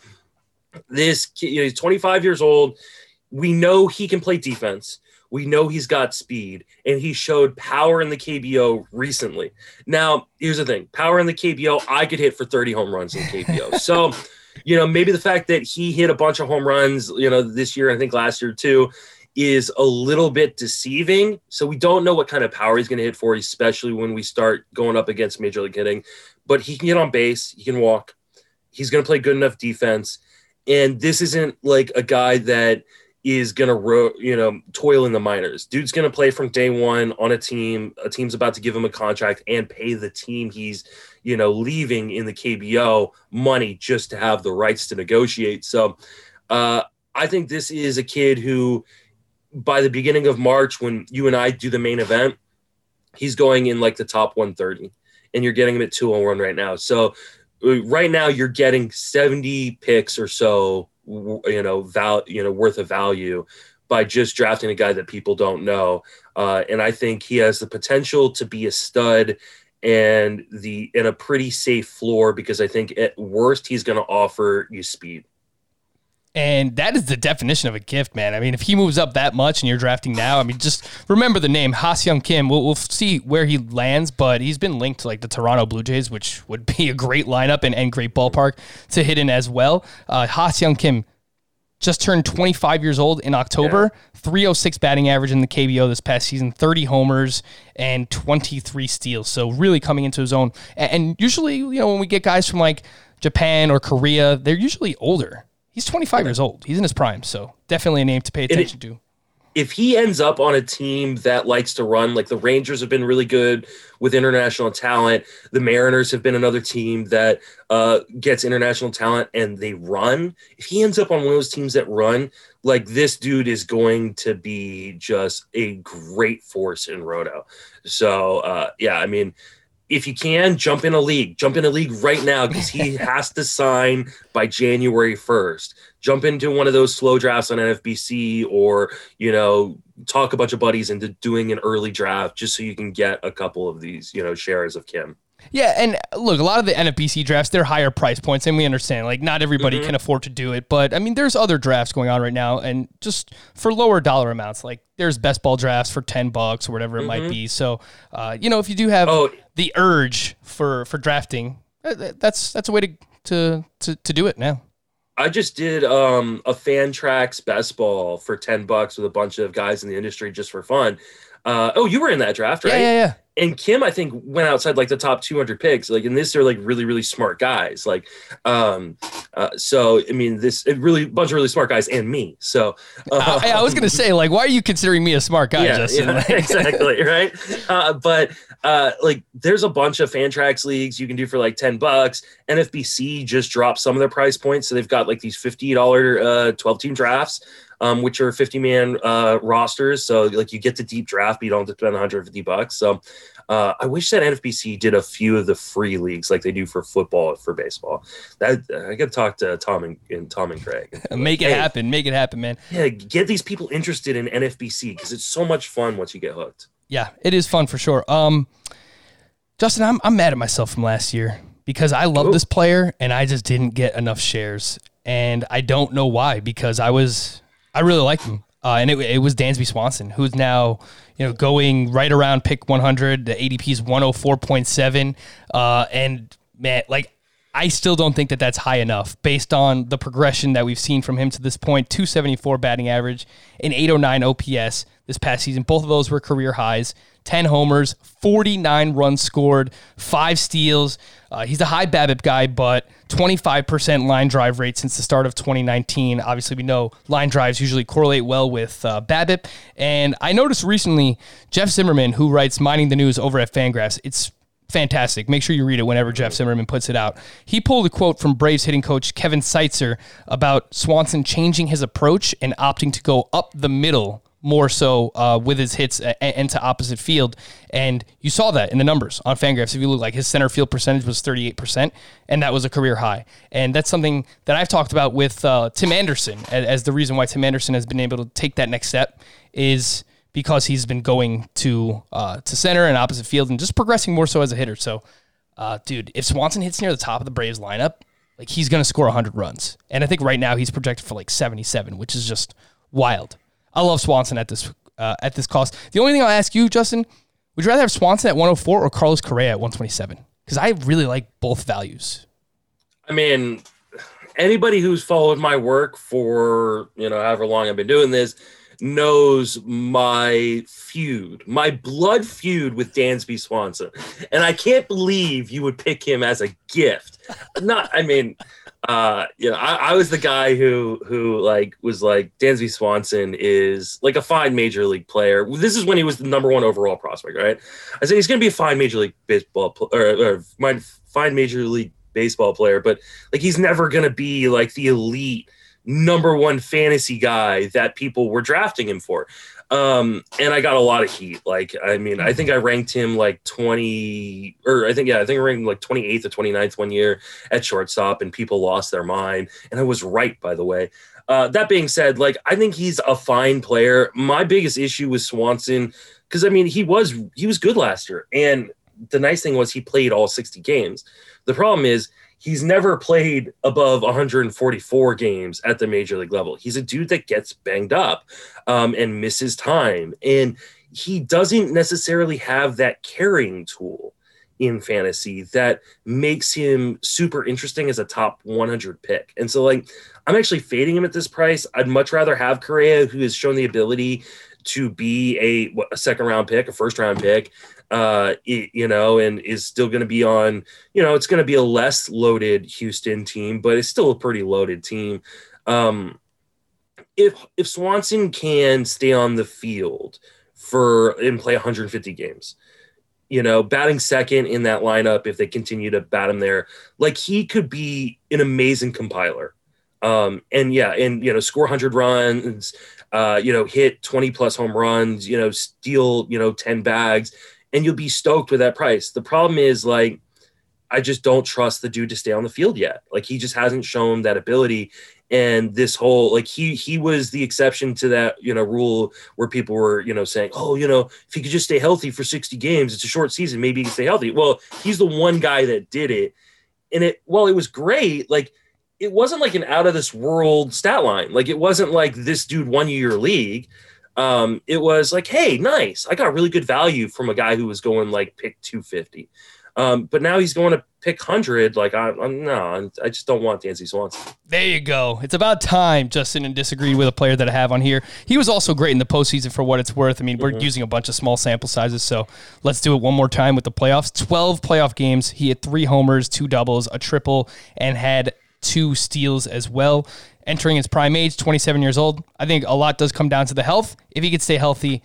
This kid, you know, he's twenty-five years old. We know he can play defense. We know he's got speed, and he showed power in the K B O recently. Now, here's the thing. Power in the K B O, I could hit for thirty home runs in K B O. So, you know, maybe the fact that he hit a bunch of home runs, you know, this year, and I think last year too, is a little bit deceiving. So we don't know what kind of power he's going to hit for, especially when we start going up against Major League hitting. But he can get on base. He can walk. He's going to play good enough defense. And this isn't like a guy that is going to, ro- you know, toil in the minors. Dude's going to play from day one on a team. A team's about to give him a contract and pay the team he's, you know, leaving in the K B O money just to have the rights to negotiate. So uh, I think this is a kid who by the beginning of March, when you and I do the main event, he's going in like the top one thirty and you're getting him at two oh one right now. So right now you're getting seventy picks or so, you know, val, you know, worth of value by just drafting a guy that people don't know. Uh, and I think he has the potential to be a stud and the, and a pretty safe floor because I think at worst he's going to offer you speed. And that is the definition of a gift, man. I mean, if he moves up that much and you're drafting now, I mean, just remember the name, Ha-Seong Kim. We'll, we'll see where he lands, but he's been linked to like the Toronto Blue Jays, which would be a great lineup and, and great ballpark to hit in as well. Uh, Ha-Seong Kim just turned twenty-five years old in October, yeah. three oh six batting average in the K B O this past season, thirty homers and twenty-three steals. So really coming into his own. And, and usually, you know, when we get guys from like Japan or Korea, they're usually older. He's twenty-five years old. He's in his prime, so definitely a name to pay attention it, to. If he ends up on a team that likes to run, like the Rangers have been really good with international talent. The Mariners have been another team that uh, gets international talent and they run. If he ends up on one of those teams that run, like this dude is going to be just a great force in Roto. So, uh, yeah, I mean – if you can, jump in a league. Jump in a league right now because he has to sign by January first. Jump into one of those slow drafts on N F B C or, you know, talk a bunch of buddies into doing an early draft just so you can get a couple of these, you know, shares of Kim. Yeah, and look, a lot of the N F B C drafts, they're higher price points, and we understand. Like, not everybody mm-hmm. can afford to do it, but, I mean, there's other drafts going on right now, and just for lower dollar amounts, like, there's best ball drafts for ten bucks or whatever it mm-hmm. might be. So, uh, you know, if you do have oh. the urge for, for drafting, that's that's a way to, to, to, to do it now. I just did um, a Fantrax best ball for ten bucks with a bunch of guys in the industry just for fun. Uh, oh, you were in that draft, right? Yeah, yeah, yeah. And Kim, I think, went outside like the top two hundred picks. Like, in this, they're like really, really smart guys. Like, um, uh, so I mean, this it really bunch of really smart guys and me. So uh, I, I was gonna say, like, why are you considering me a smart guy, yeah, Justin? Yeah, like, exactly, right? Uh, but uh, like, there's a bunch of Fantrax leagues you can do for like ten bucks. N F B C just dropped some of their price points, so they've got like these fifty dollars uh, twelve team drafts. Um, which are fifty man uh, rosters. So, like, you get the deep draft, but you don't have to spend one hundred fifty bucks. So, uh, I wish that N F B C did a few of the free leagues like they do for football, for baseball. That I got to talk to Tom and, and Tom and Craig. Make like, it hey, happen. Make it happen, man. Yeah, get these people interested in N F B C because it's so much fun once you get hooked. Yeah, it is fun for sure. Um, Justin, I'm I'm mad at myself from last year because I love Ooh. this player and I just didn't get enough shares. And I don't know why because I was... I really liked him, uh, and it, it was Dansby Swanson, who's now, you know, going right around pick one hundred. The A D P is one oh four point seven, uh, and man, like I still don't think that that's high enough based on the progression that we've seen from him to this point. two seventy-four batting average, an eight oh nine O P S this past season. Both of those were career highs. ten homers, forty-nine runs scored, five steals. Uh, he's a high BABIP guy, but twenty-five percent line drive rate since the start of twenty nineteen. Obviously, we know line drives usually correlate well with uh, BABIP. And I noticed recently Jeff Zimmerman, who writes Mining the News over at Fangraphs, it's fantastic. Make sure you read it whenever Jeff Zimmerman puts it out. He pulled a quote from Braves hitting coach Kevin Seitzer about Swanson changing his approach and opting to go up the middle more so uh, with his hits and, and to opposite field. And you saw that in the numbers on Fangraphs. If you look, like, his center field percentage was thirty-eight percent, and that was a career high. And that's something that I've talked about with uh, Tim Anderson as, as the reason why Tim Anderson has been able to take that next step is because he's been going to uh, to center and opposite field and just progressing more so as a hitter. So, uh, dude, if Swanson hits near the top of the Braves lineup, like, he's going to score one hundred runs. And I think right now he's projected for like seventy-seven, which is just wild. I love Swanson at this uh, at this cost. The only thing I'll ask you, Justin, would you rather have Swanson at one oh four or Carlos Correa at one twenty-seven? Because I really like both values. I mean, anybody who's followed my work for, you know, however long I've been doing this knows my feud, my blood feud with Dansby Swanson. And I can't believe you would pick him as a gift. Not, I mean, uh, you know, I, I was the guy who, who like was like, Dansby Swanson is like a fine major league player. This is when he was the number one overall prospect, right? I said, he's going to be a fine major league baseball pl- or, or fine major league baseball player, but like, he's never going to be like the elite number one fantasy guy that people were drafting him for. Um, and I got a lot of heat. Like, I mean, I think I ranked him like twenty or I think, yeah, I think I ranked him like twenty-eighth or twenty-ninth one year at shortstop, and people lost their mind. And I was right, by the way. Uh, that being said, like, I think he's a fine player. My biggest issue with Swanson, because I mean, he was, he was good last year. And the nice thing was he played all sixty games. The problem is, he's never played above one forty-four games at the major league level. He's a dude that gets banged up um, and misses time. And he doesn't necessarily have that carrying tool in fantasy that makes him super interesting as a top one hundred pick. And so, like, I'm actually fading him at this price. I'd much rather have Correa, who has shown the ability to be a, what, a second round pick, a first round pick, uh, it, you know, and is still going to be on, you know, it's going to be a less loaded Houston team, but it's still a pretty loaded team. Um, if, if Swanson can stay on the field for and play one fifty games, you know, batting second in that lineup, if they continue to bat him there, like, he could be an amazing compiler. Um, and yeah, and, you know, score one hundred runs, Uh, you know, hit twenty plus home runs, you know, steal, you know, ten bags, and you'll be stoked with that price. The problem is, like, I just don't trust the dude to stay on the field yet. Like, he just hasn't shown that ability. And this whole, like, he, he was the exception to that, you know, rule where people were, you know, saying, oh, you know, if he could just stay healthy for sixty games, it's a short season, maybe he can stay healthy. Well, he's the one guy that did it. And it, while it was great, like, it wasn't like an out of this world stat line. Like, it wasn't like this dude won your league. Um, it was like, hey, nice. I got really good value from a guy who was going like pick two fifty. Um, but now he's going to pick one hundred. Like, I, I'm no, I just don't want Dansby Swanson. There you go. It's about time Justin and disagreed with a player that I have on here. He was also great in the postseason for what it's worth. I mean, mm-hmm. we're using a bunch of small sample sizes, so let's do it one more time with the playoffs. twelve playoff games. He had three homers, two doubles, a triple, and had two steals as well. Entering his prime age, twenty-seven years old. I think a lot does come down to the health. If he could stay healthy,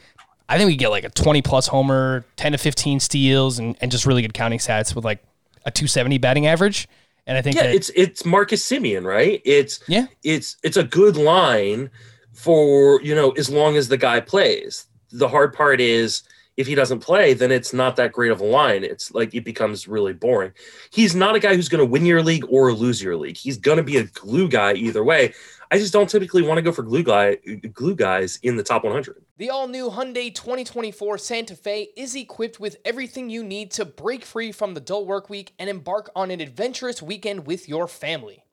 I think we get like a twenty plus homer, ten to fifteen steals, and, and just really good counting stats with like a two seventy batting average. And I think yeah, that, it's it's Marcus Simeon, right? It's yeah, it's it's a good line for, you know, as long as the guy plays. The hard part is, if he doesn't play, then it's not that great of a line. It's like, it becomes really boring. He's not a guy who's going to win your league or lose your league. He's going to be a glue guy either way. I just don't typically want to go for glue guy, glue guys in the top one hundred. The all-new Hyundai twenty twenty-four Santa Fe is equipped with everything you need to break free from the dull work week and embark on an adventurous weekend with your family.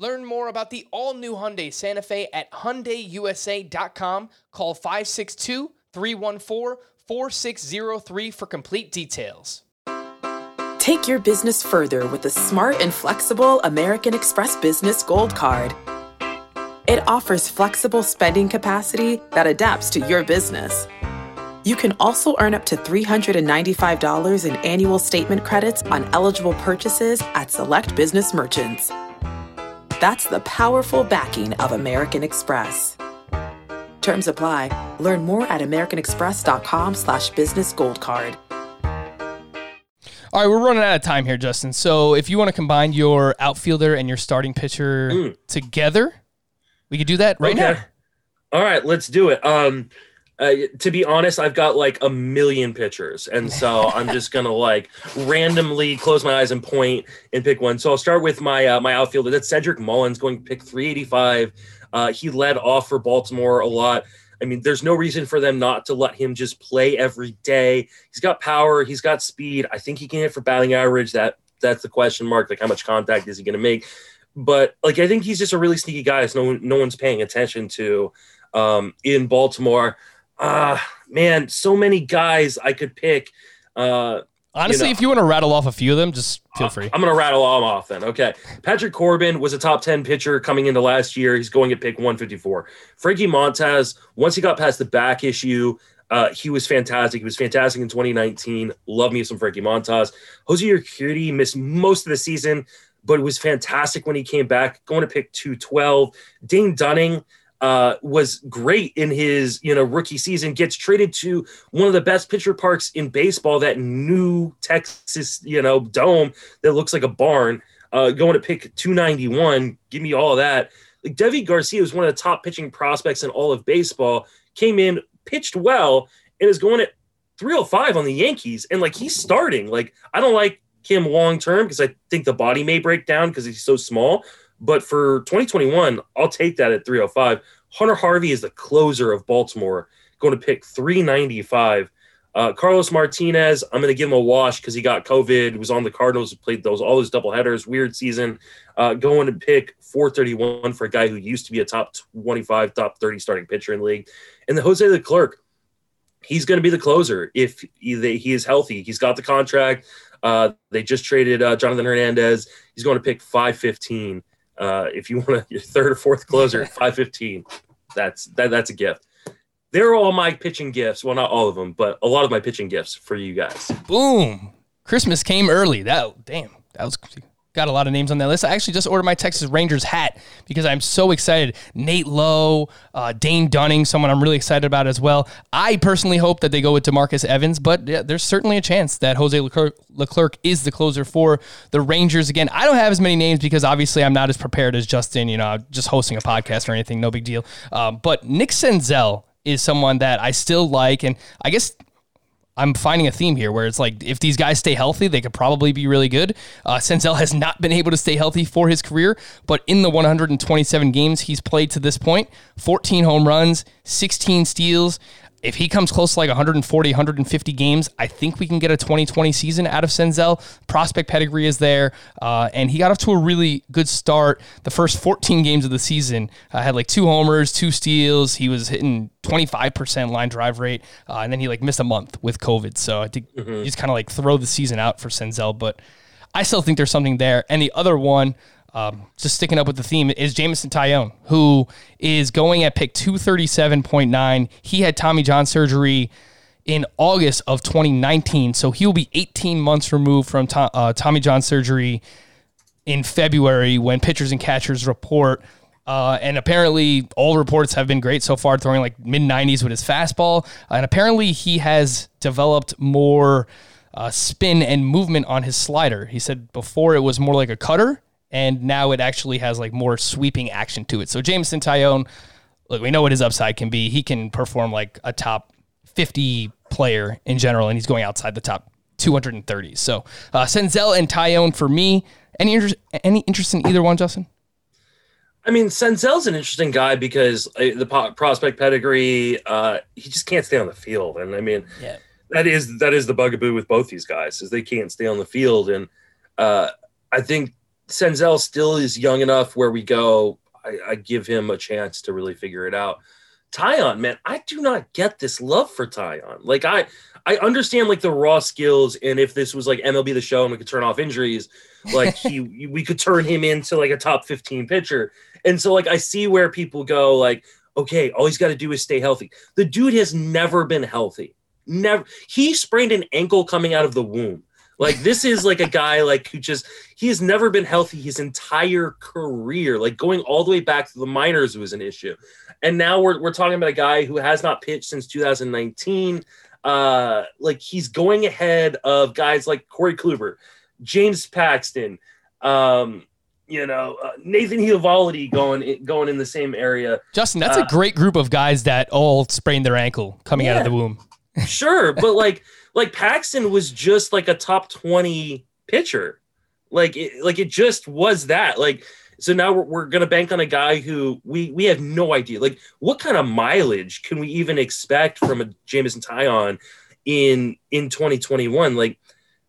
Learn more about the all-new Hyundai Santa Fe at Hyundai U S A dot com. Call five six two, three one four, four six zero three for complete details. Take your business further with the smart and flexible American Express Business Gold Card. It offers flexible spending capacity that adapts to your business. You can also earn up to three hundred ninety-five dollars in annual statement credits on eligible purchases at select business merchants. That's the powerful backing of American Express. Terms apply. Learn more at american express dot com slash business gold card. All right, we're running out of time here, Justin. So if you want to combine your outfielder and your starting pitcher mm. together, we could do that right okay. now. All right, let's do it. Um, uh, to be honest, I've got like a million pitchers. And so I'm just going to like randomly close my eyes and point and pick one. So I'll start with my uh, my outfielder. That's Cedric Mullins going to pick three eighty-five. Uh, he led off for Baltimore a lot. I mean, there's no reason for them not to let him just play every day. He's got power. He's got speed. I think he can hit for batting average. That That's the question mark. Like, how much contact is he going to make? But like, I think he's just a really sneaky guy. It's no one, no one's paying attention to um, in Baltimore. Ah, uh, man, so many guys I could pick. Uh, Honestly, you know, if you want to rattle off a few of them, just feel free. I'm going to rattle all them off then. Okay. Patrick Corbin was a top ten pitcher coming into last year. He's going at pick one fifty-four. Frankie Montas, once he got past the back issue, uh, he was fantastic. He was fantastic in twenty nineteen. Love me some Frankie Montas. Jose Urquidy missed most of the season, but it was fantastic when he came back, going to pick two twelve. Dane Dunning Uh, was great in his you know rookie season, gets traded to one of the best pitcher parks in baseball, that new Texas you know dome that looks like a barn, uh, going to pick two ninety-one. Give me all of that. Like, Devy Garcia was one of the top pitching prospects in all of baseball, came in, pitched well, and is going at three oh five on the Yankees, and like he's starting. Like, I don't like him long term because I think the body may break down because he's so small. But for twenty twenty-one, I'll take that at three oh five. Hunter Harvey is the closer of Baltimore, going to pick three ninety-five. Uh, Carlos Martinez, I'm going to give him a wash because he got COVID, was on the Cardinals, played those all those doubleheaders, weird season. Uh, going to pick four thirty-one for a guy who used to be a top twenty-five, top thirty starting pitcher in the league. And the Jose Leclerc, he's going to be the closer if he, he is healthy. He's got the contract. Uh, they just traded uh, Jonathan Hernandez. He's going to pick five fifteen. Uh, if you want your third or fourth closer at five fifteen, that's that, that's a gift. They're all my pitching gifts. Well, not all of them, but a lot of my pitching gifts for you guys. Boom. Christmas came early. That Damn. That was got a lot of names on that list. I actually just ordered my Texas Rangers hat because I'm so excited. Nate Lowe, uh, Dane Dunning, someone I'm really excited about as well. I personally hope that they go with DeMarcus Evans, but yeah, there's certainly a chance that Jose Leclerc, Leclerc is the closer for the Rangers. Again, I don't have as many names because obviously I'm not as prepared as Justin, you know, just hosting a podcast or anything, no big deal. Um, but Nick Senzel is someone that I still like, and I guess I'm finding a theme here where it's like, if these guys stay healthy, they could probably be really good. Uh, Senzel has not been able to stay healthy for his career, but in the one hundred twenty-seven games he's played to this point, fourteen home runs, sixteen steals. If he comes close to like one forty, one fifty games, I think we can get a twenty twenty season out of Senzel. Prospect pedigree is there, uh, and he got off to a really good start. The first fourteen games of the season, uh, had like two homers, two steals. He was hitting twenty-five percent line drive rate, uh, and then he like missed a month with COVID. So I think mm-hmm. you just kind of like throw the season out for Senzel, but I still think there's something there. And the other one, Um, just sticking up with the theme, is Jamison Tyone, who is going at pick two thirty-seven point nine. He had Tommy John surgery in August of twenty nineteen, so he'll be eighteen months removed from to- uh, Tommy John surgery in February when pitchers and catchers report. Uh, and apparently all reports have been great so far, throwing like mid nineties with his fastball. And apparently he has developed more uh, spin and movement on his slider. He said before it was more like a cutter, and now it actually has like more sweeping action to it. So Jameson Taillon, look, we know what his upside can be. He can perform like a top fifty player in general, and he's going outside the top two hundred thirty. So uh, Senzel and Taillon for me. Any interest? Any interest in either one, Justin? I mean, Senzel's an interesting guy because the prospect pedigree, uh, he just can't stay on the field. And I mean, yeah. that is that is the bugaboo with both these guys, is they can't stay on the field. And uh, I think Senzel still is young enough where we go, I, I give him a chance to really figure it out. Taillon, man, I do not get this love for Taillon. Like, I, I understand, like, the raw skills, and if this was, like, M L B The Show and we could turn off injuries, like, he we could turn him into, like, a top fifteen pitcher. And so, like, I see where people go, like, okay, all he's got to do is stay healthy. The dude has never been healthy. Never. He sprained an ankle coming out of the womb. Like, this is, like, a guy, like, who just – he has never been healthy his entire career. Like, going all the way back to the minors was an issue. And now we're we're talking about a guy who has not pitched since two thousand nineteen. Uh, like, he's going ahead of guys like Corey Kluber, James Paxton, um, you know, uh, Nathan Eovaldi going in, going in the same area. Justin, that's uh, a great group of guys that all sprained their ankle coming yeah, out of the womb. Sure, but like like Paxton was just like a top twenty pitcher. Like it, like it just was that. Like, so now we're, we're going to bank on a guy who we, we have no idea. Like, what kind of mileage can we even expect from a Jameson Taillon in in twenty twenty-one? Like,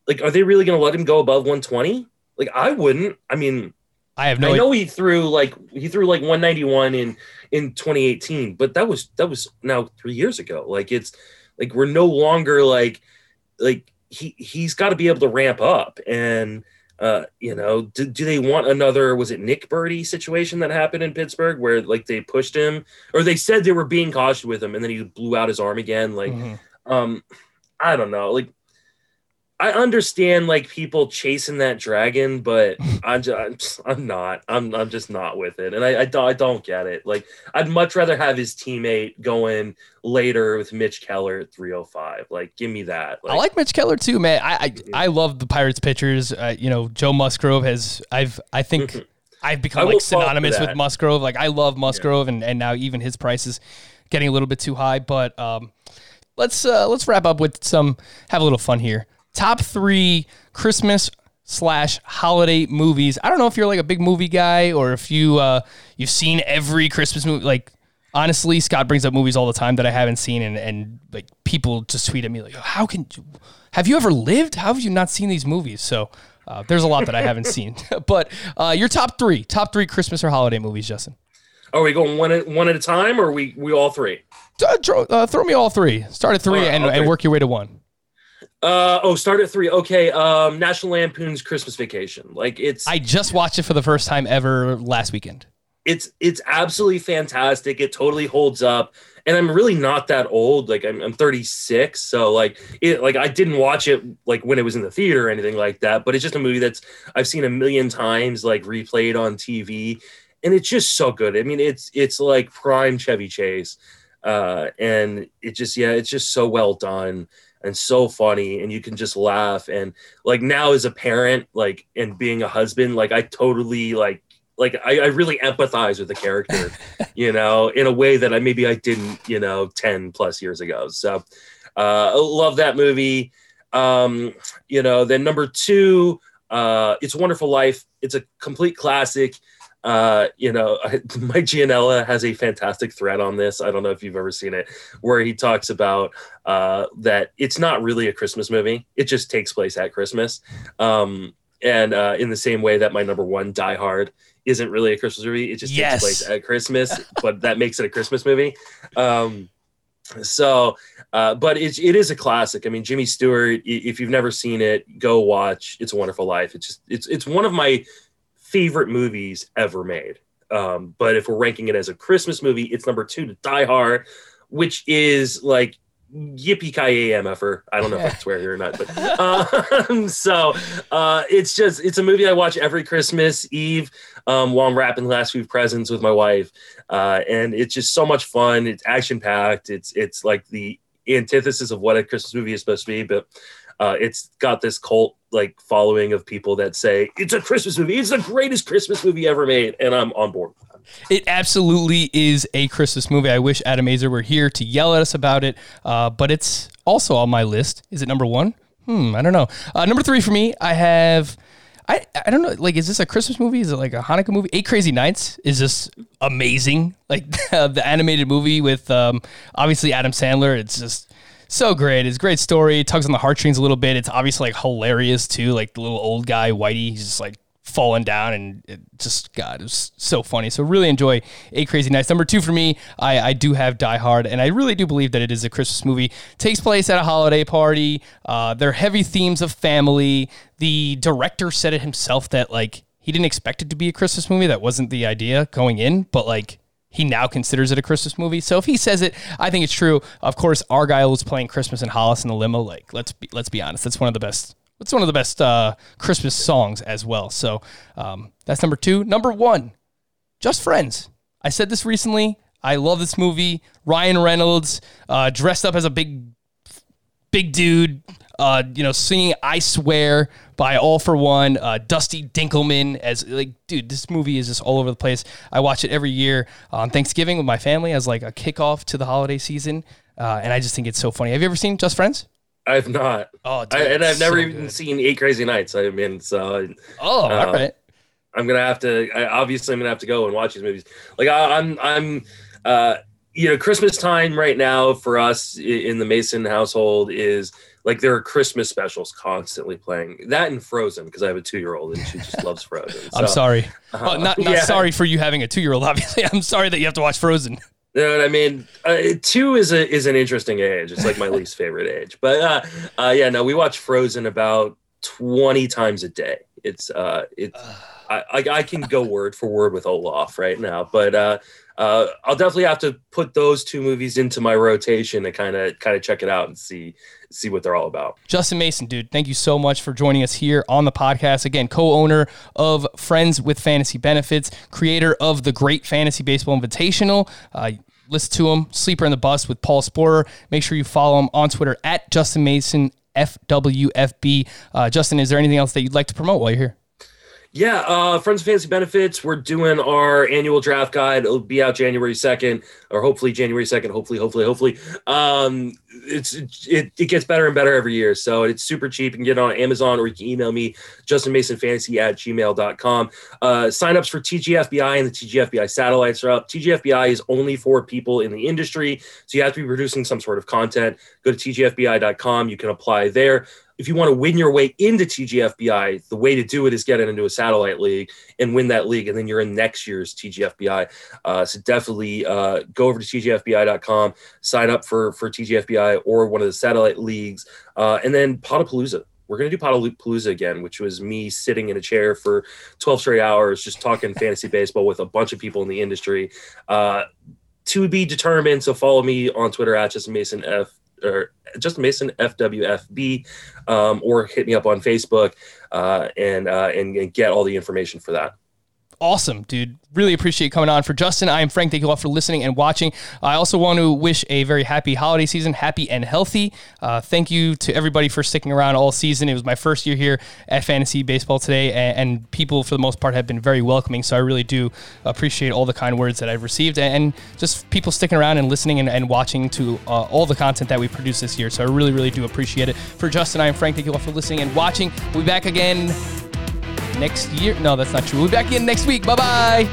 like are they really going to let him go above one twenty? Like, I wouldn't. I mean, I have no. I know he threw like he threw like one ninety-one in in twenty eighteen, but that was that was now three years ago. Like, it's like we're no longer like like he he's got to be able to ramp up. And Uh, you know, do, do they want another, was it Nick Birdie situation that happened in Pittsburgh where like they pushed him or they said they were being cautious with him and then he blew out his arm again? Like, mm-hmm. um, I don't know. Like, I understand like people chasing that dragon, but I'm just, I'm, just, I'm not, I'm, I'm just not with it. And I, I don't, I don't get it. Like, I'd much rather have his teammate going later with Mitch Keller at three oh five. Like, give me that. Like, I like Mitch Keller too, man. I, I, I love the Pirates pitchers. Uh, you know, Joe Musgrove has, I've, I think mm-hmm. I've become like synonymous with Musgrove. Like, I love Musgrove yeah. and, and now even his price is getting a little bit too high, but um, let's, uh, let's wrap up with some, have a little fun here. Top three Christmas slash holiday movies. I don't know if you're like a big movie guy or if you, uh, you've seen every Christmas movie. Like, honestly, Scott brings up movies all the time that I haven't seen. And, and like people just tweet at me like, how can you, have you ever lived? How have you not seen these movies? So uh, there's a lot that I haven't seen, but uh, your top three, top three Christmas or holiday movies, Justin. Are we going one at, one at a time or are we, we all three? Uh, throw me all three. Start at three, right, and, okay. and work your way to one. Uh oh, start at three. Okay, um, National Lampoon's Christmas Vacation. Like it's, I just watched it for the first time ever last weekend. It's it's absolutely fantastic. It totally holds up, and I'm really not that old. Like I'm I'm thirty-six, so like it like I didn't watch it like when it was in the theater or anything like that. But it's just a movie that's I've seen a million times, like replayed on T V, and it's just so good. I mean, it's it's like prime Chevy Chase, uh, and it just yeah, it's just so well done. And so funny, and you can just laugh. And like now as a parent, like, and being a husband, like I totally like, like I, I really empathize with the character, you know, in a way that I, maybe I didn't, you know, ten plus years ago. So, uh, I love that movie. Um, you know, then number two, uh, It's a Wonderful Life. It's a complete classic. Uh, you know, Mike Gianella has a fantastic thread on this. I don't know if you've ever seen it, where he talks about uh, that it's not really a Christmas movie. It just takes place at Christmas. Um, and uh, in the same way that my number one, Die Hard, isn't really a Christmas movie. It just yes. takes place at Christmas, but that makes it a Christmas movie. Um, so, uh, but it, it is a classic. I mean, Jimmy Stewart, if you've never seen it, go watch It's a Wonderful Life. It's just, it's, it's one of my favorite movies ever made. Um, but if we're ranking it as a Christmas movie, it's number two to Die Hard, which is like yippee-ki-yay mf'er. I don't know if I swear here or not, but uh, so uh, it's just, it's a movie I watch every Christmas Eve um, while I'm wrapping the last few presents with my wife. Uh, and it's just so much fun. It's action packed. It's, it's like the antithesis of what a Christmas movie is supposed to be, but uh, it's got this cult like following of people that say it's a Christmas movie. It's the greatest Christmas movie ever made. And I'm on board with that. It absolutely is a Christmas movie. I wish Adam Azer were here to yell at us about it. Uh, but it's also on my list. Is it number one? Hmm. I don't know. Uh, number three for me, I have, I, I don't know. Like, is this a Christmas movie? Is it like a Hanukkah movie? Eight Crazy Nights is just amazing. Like the animated movie with um, obviously Adam Sandler. It's just, so great. It's a great story. It tugs on the heartstrings a little bit. It's obviously like hilarious too. Like the little old guy, Whitey, he's just like falling down and it just, God, it was so funny. So really enjoy Eight Crazy Nights. Number two for me, I, I do have Die Hard, and I really do believe that it is a Christmas movie. Takes place at a holiday party. Uh, there are heavy themes of family. The director said it himself that like he didn't expect it to be a Christmas movie. That wasn't the idea going in, but like, he now considers it a Christmas movie. So if he says it, I think it's true. Of course, Argyle was playing Christmas in Hollis in the limo. Like, let's be, let's be honest. That's one of the best. That's one of the best uh, Christmas songs as well. So um, that's number two. Number one, Just Friends. I said this recently. I love this movie. Ryan Reynolds uh, dressed up as a big, big dude. Uh, you know, singing "I Swear" by All for One, uh, Dusty Dinkelman as like, dude, this movie is just all over the place. I watch it every year on Thanksgiving with my family as like a kickoff to the holiday season, uh, and I just think it's so funny. Have you ever seen Just Friends? I've not. Oh, dude, I, and I've never so even good. seen Eight Crazy Nights. I mean, so oh, uh, all right. I'm gonna have to. I, obviously, I'm gonna have to go and watch these movies. Like I, I'm, I'm. Uh, you know, Christmas time right now for us in the Mason household is. Like, there are Christmas specials constantly playing. That and Frozen, because I have a two-year-old, and she just loves Frozen. So. I'm sorry. Uh, oh, not not yeah. sorry for you having a two-year-old, obviously. I'm sorry that you have to watch Frozen. You know what I mean? Uh, two is a is an interesting age. It's, like, my least favorite age. But, uh, uh, yeah, no, we watch Frozen about twenty times a day. It's uh, – it's, I, I, I can go word for word with Olaf right now, but uh, – Uh, I'll definitely have to put those two movies into my rotation and kind of kind of check it out and see see what they're all about. Justin Mason, dude, thank you so much for joining us here on the podcast. Again, co-owner of Friends with Fantasy Benefits, creator of the Great Fantasy Baseball Invitational. Uh, listen to him, Sleeper in the Bus with Paul Sporer. Make sure you follow him on Twitter at Justin Mason F W F B. Uh, Justin, is there anything else that you'd like to promote while you're here? Yeah, uh, Friends of Fantasy Benefits, we're doing our annual draft guide. It'll be out January second, or hopefully January second, hopefully, hopefully, hopefully. Um, it's it, it gets better and better every year, so it's super cheap. You can get it on Amazon, or you can email me, justin mason fantasy at gmail dot com. Uh, signups for T G F B I and the T G F B I satellites are up. T G F B I is only for people in the industry, so you have to be producing some sort of content. Go to T G F B I dot com. You can apply there. If you want to win your way into T G F B I, the way to do it is get into a satellite league and win that league, and then you're in next year's T G F B I. Uh, so definitely uh, go over to T G F B I dot com, sign up for for T G F B I or one of the satellite leagues, uh, and then Potapalooza. We're going to do Potapalooza again, which was me sitting in a chair for twelve straight hours just talking fantasy baseball with a bunch of people in the industry. Uh, to be determined, so follow me on Twitter at Justin Mason F. or Justin Mason F W F B, um, or hit me up on Facebook uh, and, uh, and and get all the information for that. Awesome, dude. Really appreciate you coming on. For Justin, I am Frank. Thank you all for listening and watching. I also want to wish a very happy holiday season, happy and healthy. Uh, thank you to everybody for sticking around all season. It was my first year here at Fantasy Baseball Today, and, and people, for the most part, have been very welcoming, so I really do appreciate all the kind words that I've received, and, and just people sticking around and listening and, and watching to uh, all the content that we produce this year, so I really, really do appreciate it. For Justin, I am Frank. Thank you all for listening and watching. We'll be back again next year. No, that's not true. We'll be back again next week. Bye-bye.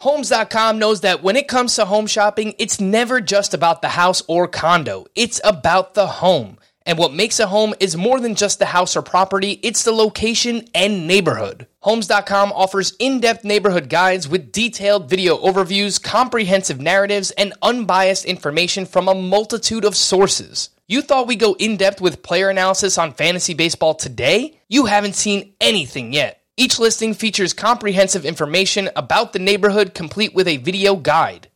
Homes dot com knows that when it comes to home shopping, it's never just about the house or condo. It's about the home. And what makes a home is more than just the house or property, it's the location and neighborhood. Homes dot com offers in-depth neighborhood guides with detailed video overviews, comprehensive narratives, and unbiased information from a multitude of sources. You thought we go in-depth with player analysis on Fantasy Baseball Today? You haven't seen anything yet. Each listing features comprehensive information about the neighborhood, complete with a video guide.